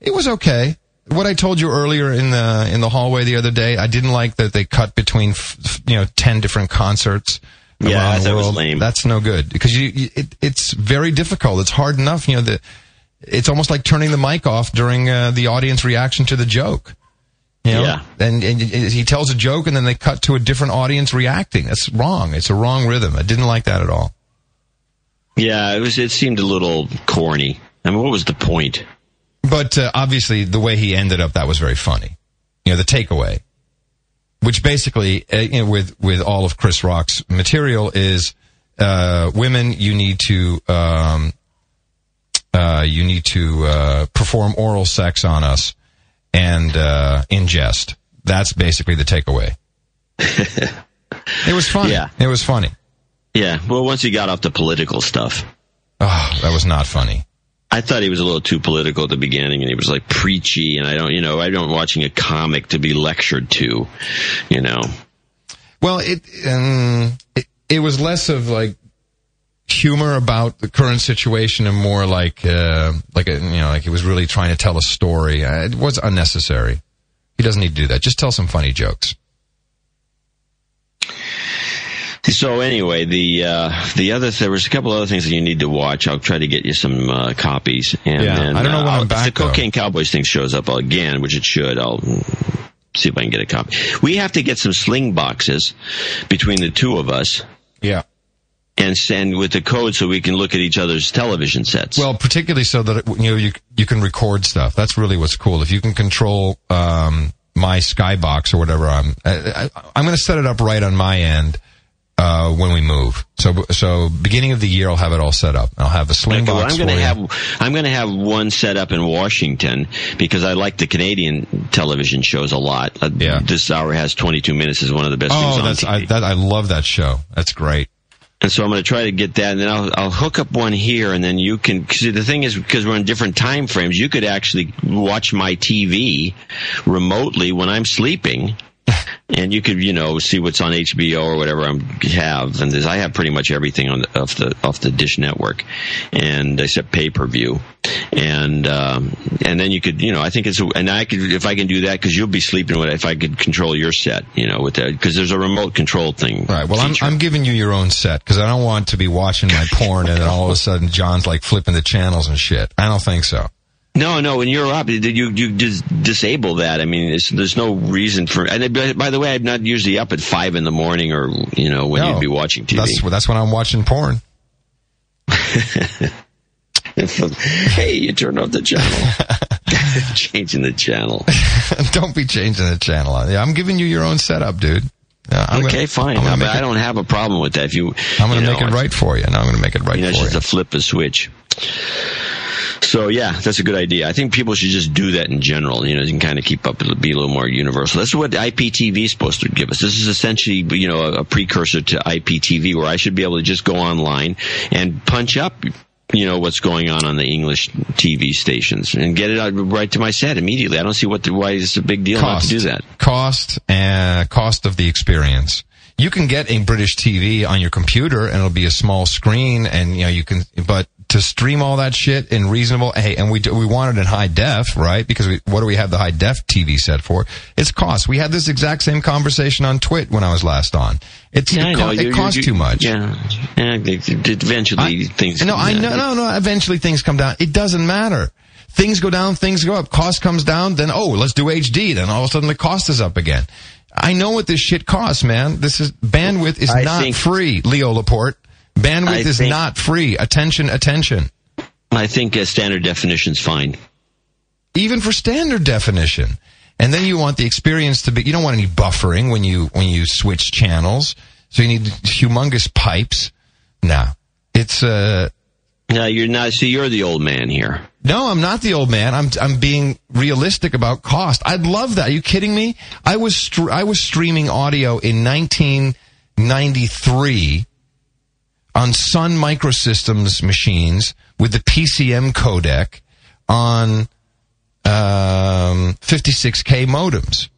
It was okay. What I told you earlier in the in the hallway the other day, I didn't like that they cut between f- you know ten different concerts yeah, around the that world. Was lame. That's no good because you, you it, it's very difficult. It's hard enough, you know. The, it's almost like turning the mic off during uh, the audience reaction to the joke. You know? Yeah, and, and he tells a joke and then they cut to a different audience reacting. That's wrong. It's a wrong rhythm. I didn't like that at all. Yeah, it was. It seemed a little corny. I mean, what was the point? But uh, obviously, the way he ended up, that was very funny. You know, the takeaway, which basically, uh, you know, with with all of Chris Rock's material, is uh, women. You need to um, uh, you need to uh, perform oral sex on us and uh, ingest. That's basically the takeaway. It was funny. Yeah. It was funny. Yeah. Well, once he got off the political stuff, oh, that was not funny. I thought he was a little too political at the beginning, and he was like preachy, and I don't, you know, I don't watching a comic to be lectured to, you know. Well, it um, it, it was less of like humor about the current situation and more like uh, like a, you know, like he was really trying to tell a story. It was unnecessary. He doesn't need to do that. Just tell some funny jokes. So anyway, the uh, the other there was a couple other things that you need to watch. I'll try to get you some uh, copies. And yeah, then, I don't know uh, when I'm back, if the Cocaine though. Cowboys thing shows up again, which it should. I'll see if I can get a copy. We have to get some sling boxes between the two of us. Yeah, and send with the code so we can look at each other's television sets. Well, particularly so that you know you you can record stuff. That's really what's cool. If you can control um, my Skybox or whatever, I'm I, I, I'm going to set it up right on my end. Uh, when we move, so so beginning of the year, I'll have it all set up. I'll have a sling okay, box. Well, I'm going to have I'm going to have one set up in Washington because I like the Canadian television shows a lot. Yeah. This Hour Has twenty-two Minutes is one of the best. Oh, things on that's T V. I, that, I love that show. That's great. And so I'm going to try to get that, and then I'll, I'll hook up one here, and then you can. Cause the thing is, because we're in different time frames, you could actually watch my T V remotely when I'm sleeping. And you could, you know, see what's on H B O or whatever I have. And I have pretty much everything on the, off the off the Dish Network, and except pay per view. And um, and then you could, you know, I think it's and I could if I can do that because you'll be sleeping with it, if I could control your set, you know, with that because there's a remote control thing. All right. Well, feature. I'm I'm giving you your own set because I don't want to be watching my porn and then all of a sudden John's like flipping the channels and shit. I don't think so. No, no. When you're up, you you just disable that. I mean, it's, there's no reason for. And by the way, I'm not usually up at five in the morning, or you know, when no, you'd be watching T V. That's that's when I'm watching porn. Hey, you turned off the channel. Changing the channel. Don't be changing the channel. Yeah, I'm giving you your own setup, dude. Yeah, I'm okay, gonna, fine. I'm gonna I, it, I don't have a problem with that. If you, I'm going to make know, it right for you. No, I'm going to make it right you know, for you. It's just a flip a switch. So, yeah, that's a good idea. I think people should just do that in general. You know, you can kind of keep up. It'll be a little more universal. That's what I P T V is supposed to give us. This is essentially, you know, a precursor to I P T V where I should be able to just go online and punch up, you know, what's going on on the English T V stations and get it out right to my set immediately. I don't see what the, why it's a big deal cost, not to do that. Cost and cost of the experience. you can get a British T V on your computer, and it'll be a small screen, and you know you can. But to stream all that shit in reasonable, hey, and we do, we want it in high def, right? Because we, what do we have the high def T V set for? It's cost. We had this exact same conversation on Twit when I was last on. It's yeah, it, co- it costs too much. Yeah, and eventually I, things. No, I know, no, no. Eventually things come down. It doesn't matter. Things go down, things go up. Cost comes down, then, oh, let's do H D. Then all of a sudden the cost is up again. I know what this shit costs, man. This is bandwidth is I not think, free, Leo Laporte. Bandwidth I is think, not free. Attention, attention. I think uh, standard definition's fine. Even for standard definition. And then you want the experience to be, you don't want any buffering when you when you switch channels. So you need humongous pipes. No. It's uh No, you're not. So you're the old man here. No, I'm not the old man. I'm I'm being realistic about cost. I'd love that. Are you kidding me? I was str- I was streaming audio in nineteen ninety-three on Sun Microsystems machines with the P C M codec on um, fifty-six K modems.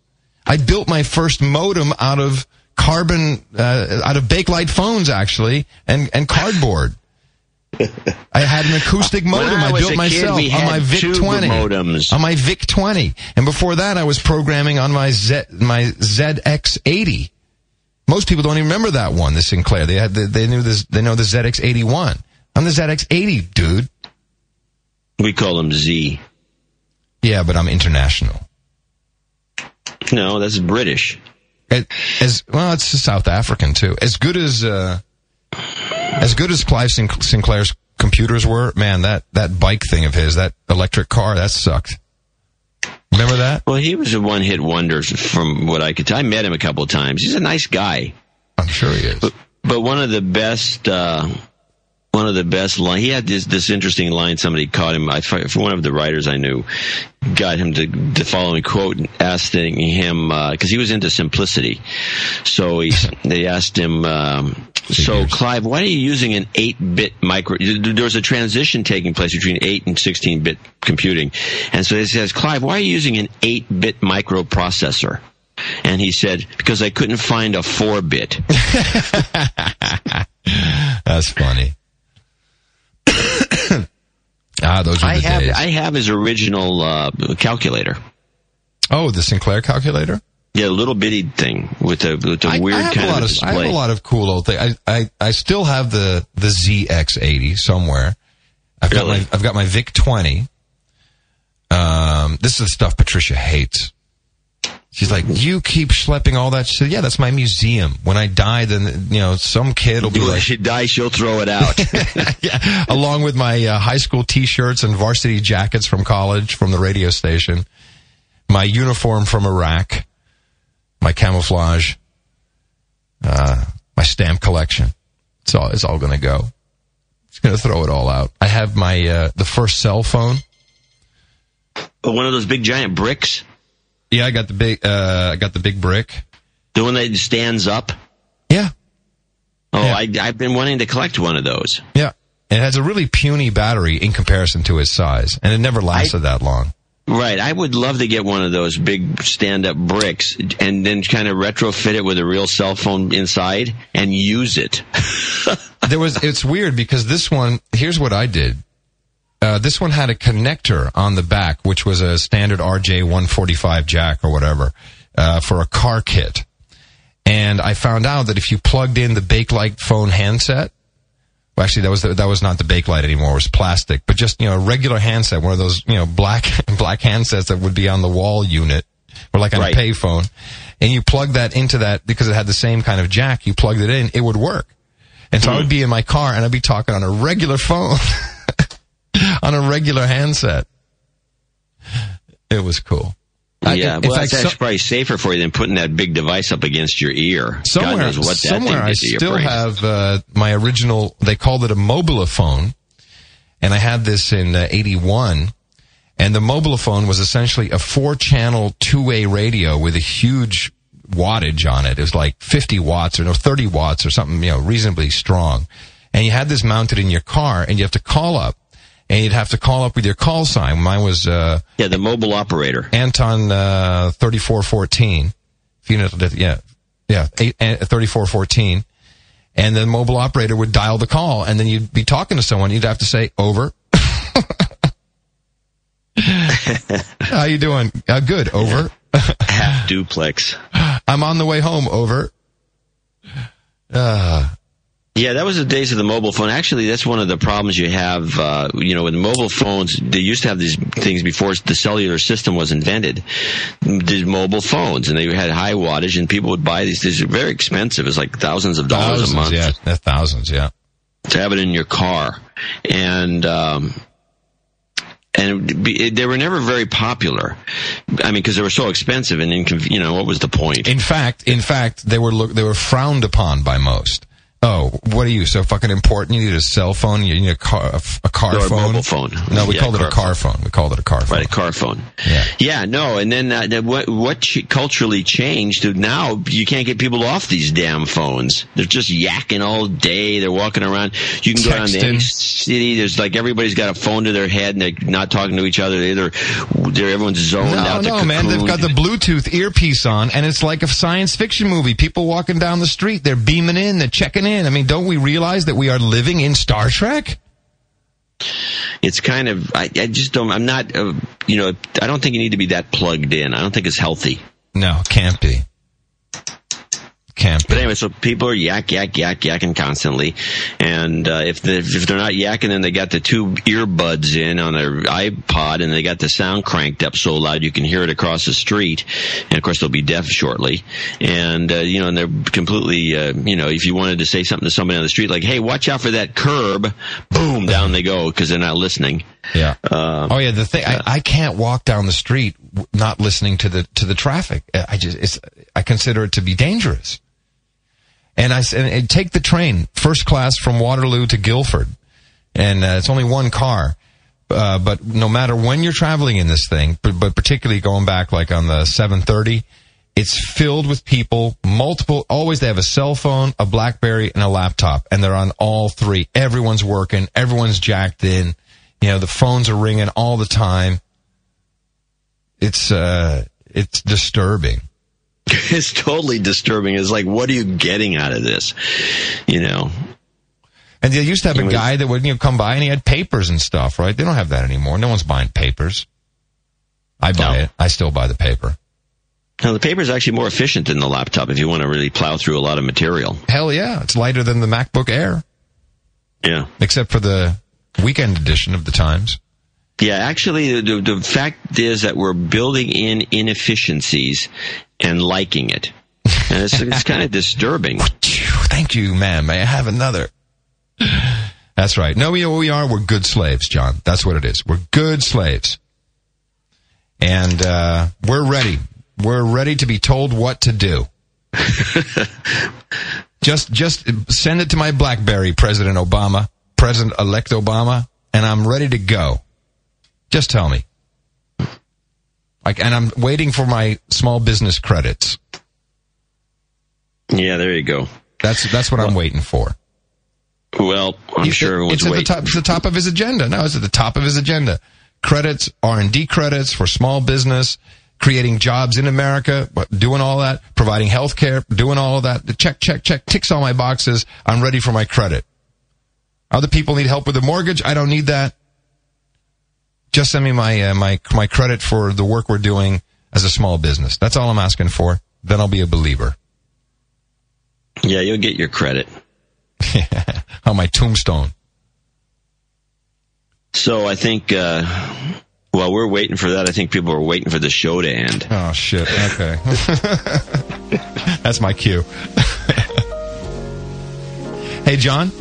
I built my first modem out of carbon, uh, out of Bakelite phones actually, and and cardboard. I had an acoustic modem I, I built myself kid, on my Vic twenty. Modems. On my Vic twenty. And before that, I was programming on my Z, my Z X eighty. Most people don't even remember that one, the Sinclair. They had the, they knew this they know the Z X eighty-one. I'm the Z X eighty, dude. We call them Z. Yeah, but I'm international. No, that's British. It, as well, it's South African too. As good as uh As good as Clive Sinclair's computers were, man, that, that bike thing of his, that electric car, that sucked. Remember that? Well, he was a one-hit wonder from what I could tell. I met him a couple of times. He's a nice guy. I'm sure he is. But, but one of the best, uh, one of the best line, he had this, this interesting line. Somebody caught him. I, one of the writers I knew got him to the following quote, asking him, because uh, he was into simplicity. So he, they asked him, um, so, Clive, why are you using an eight-bit micro? There's a transition taking place between eight and sixteen-bit computing. And so he says, Clive, why are you using an eight-bit microprocessor? And he said, because I couldn't find a four-bit. That's funny. Ah, those are the I have, days. I have his original uh, calculator. Oh, the Sinclair calculator? Yeah, a little bitty thing with a, with a I, weird I kind of, of display. I have a lot of cool old things. I, I, I still have the, the Z X eighty somewhere. I've really? got my I've got my Vic twenty. Um, this is the stuff Patricia hates. She's like, you keep schlepping all that shit. Yeah, that's my museum. When I die, then, you know, some kid will be like... If she dies, she'll throw it out. Yeah, along with my uh, high school T-shirts and varsity jackets from college, from the radio station. My uniform from Iraq. My camouflage, uh, my stamp collection. It's all, it's all gonna go. It's gonna throw it all out. I have my, uh, the first cell phone. Oh, one of those big giant bricks? Yeah, I got the big, uh, I got the big brick. The one that stands up? Yeah. Oh, yeah. I, I've been wanting to collect one of those. Yeah. And it has a really puny battery in comparison to its size. And it never lasted I- that long. Right, I would love to get one of those big stand-up bricks and then kind of retrofit it with a real cell phone inside and use it. There was. It's weird because this one, here's what I did. Uh, this one had a connector on the back, which was a standard R J one forty-five jack or whatever uh, for a car kit. And I found out that if you plugged in the Bakelite phone handset, well, actually, that was the, that was not the Bakelite anymore. It was plastic, but just you know, a regular handset, one of those you know black black handsets that would be on the wall unit, or like on right. a payphone. And you plug that into that because it had the same kind of jack. You plugged it in, it would work. And so mm-hmm. I would be in my car and I'd be talking on a regular phone, on a regular handset. It was cool. Yeah, I, well, that's so, probably safer for you than putting that big device up against your ear. Somewhere, God knows what that somewhere thing did I to your still brain. have uh, my original, they called it a mobilophone, and I had this in uh, eighty-one, and the mobilophone was essentially a four-channel two-way radio with a huge wattage on it. It was like fifty watts or no thirty watts or something, you know, reasonably strong. And you had this mounted in your car, and you have to call up. And you'd have to call up with your call sign. Mine was... Uh, yeah, the mobile operator. Anton uh, thirty-four fourteen. If you know, yeah, yeah, eight, thirty-four fourteen. And the mobile operator would dial the call, and then you'd be talking to someone. You'd have to say, over. How you doing? Uh, good, over. Half duplex. I'm on the way home, over. Uh, yeah, that was the days of the mobile phone. Actually, that's one of the problems you have, uh, you know, with mobile phones. They used to have these things before the cellular system was invented, these mobile phones, and they had high wattage, and people would buy these. These are very expensive. It's like thousands of dollars thousands, a month. Yeah, that's thousands, yeah. To have it in your car. And... Um, And be, they were never very popular. I mean, because they were so expensive and inconvenient. You know, what was the point? In fact, in fact, they were look, they were frowned upon by most. Oh, what are you, so fucking important? You need a cell phone? You need a car, a, a car phone? A mobile phone. No, we yeah, called it a car phone. phone. We called it a car phone. Right, a car phone. Yeah, yeah no, and then uh, what, what culturally changed to now, you can't get people off these damn phones. They're just yakking all day. They're walking around. You can Texting. go down to any city. There's like everybody's got a phone to their head, and they're not talking to each other. They're either, they're, everyone's zoned no, out. No, no, man. They've got the Bluetooth earpiece on, and it's like a science fiction movie. People walking down the street. They're beaming in. They're checking in. I mean, don't we realize that we are living in Star Trek? It's kind of, I, I just don't, I'm not, uh, you know, I don't think you need to be that plugged in. I don't think it's healthy. No, can't be. Can't be. But anyway, so people are yak, yak, yak, yakking constantly. And uh, if, they, if they're not yakking, then they got the two earbuds in on their iPod, and they got the sound cranked up so loud you can hear it across the street. And, of course, they'll be deaf shortly. And, uh, you know, and they're completely, uh, you know, if you wanted to say something to somebody on the street, like, hey, watch out for that curb, boom, down they go because they're not listening. Yeah. Uh, oh, yeah, the thing, uh, I, I can't walk down the street not listening to the to the traffic. I just, it's, I consider it to be dangerous. And I said, and take the train, first class from Waterloo to Guilford. And uh, it's only one car. Uh, but no matter when you're traveling in this thing, but, but particularly going back like on the seven thirty, it's filled with people, multiple, always they have a cell phone, a BlackBerry, and a laptop. And they're on all three. Everyone's working. Everyone's jacked in. You know, the phones are ringing all the time. It's, uh, it's disturbing. It's totally disturbing. It's like, what are you getting out of this? You know? And they used to have a guy that would you know, come by, and he had papers and stuff, right? They don't have that anymore. No one's buying papers. I buy no. it. I still buy the paper. Now, the paper is actually more efficient than the laptop if you want to really plow through a lot of material. Hell yeah. It's lighter than the MacBook Air. Yeah. Except for the weekend edition of the Times. Yeah, actually, the, the fact is that we're building in inefficiencies and liking it. And it's, it's kind of disturbing. Thank you, ma'am. May I have another? That's right. No, we, we are. We're good slaves, John. That's what it is. We're good slaves. And uh, we're ready. We're ready to be told what to do. just, just send it to my BlackBerry, President Obama, President-elect Obama, and I'm ready to go. Just tell me. Like, and I'm waiting for my small business credits. Yeah, there you go. That's that's what well, I'm waiting for. Well, I'm He's, sure everyone's it's waiting. At the top, it's at the top of his agenda. No, it's at the top of his agenda. Credits, R and D credits for small business, creating jobs in America, doing all that, providing health care, doing all of that. Check, check, check, ticks all my boxes. I'm ready for my credit. Other people need help with a mortgage. I don't need that. Just send me my uh, my my credit for the work we're doing as a small business. That's all I'm asking for. Then I'll be a believer. Yeah, you'll get your credit. On my tombstone. So I think uh, while we're waiting for that, I think people are waiting for the show to end. Oh, shit. Okay. That's my cue. Hey, John,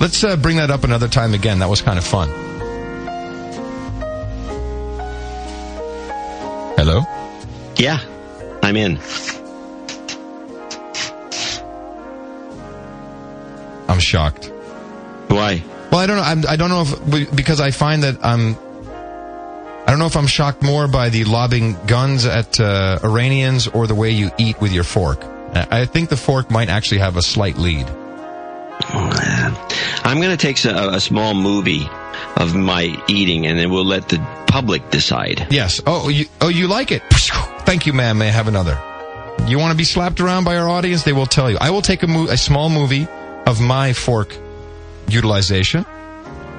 let's uh, bring that up another time again. That was kind of fun. Hello? Yeah, I'm in. I'm shocked. Why? Well, I don't know. I'm, I don't know if because I find that I'm. I don't know if I'm shocked more by the lobbing guns at uh, Iranians or the way you eat with your fork. I think the fork might actually have a slight lead. I'm going to take a, a small movie of my eating, and then we'll let the public decide. Yes. Oh, you, oh, you like it? Thank you, ma'am. May I have another? You want to be slapped around by our audience? They will tell you. I will take a, mo- a small movie of my fork utilization.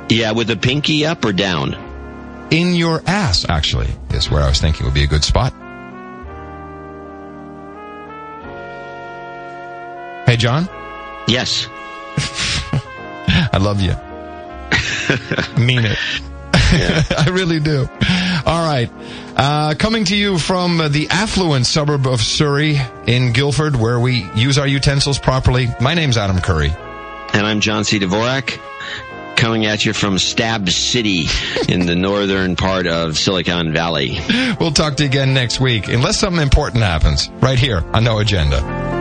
Yeah, with a pinky up or down? In your ass, actually, is where I was thinking would be a good spot. Hey, John? Yes. I love you. I mean it. Yeah. I really do. All right. Uh, coming to you from the affluent suburb of Surrey in Guildford, where we use our utensils properly. My name's Adam Curry. And I'm John C. Dvorak, coming at you from Stab City in the northern part of Silicon Valley. We'll talk to you again next week, unless something important happens, right here on No Agenda.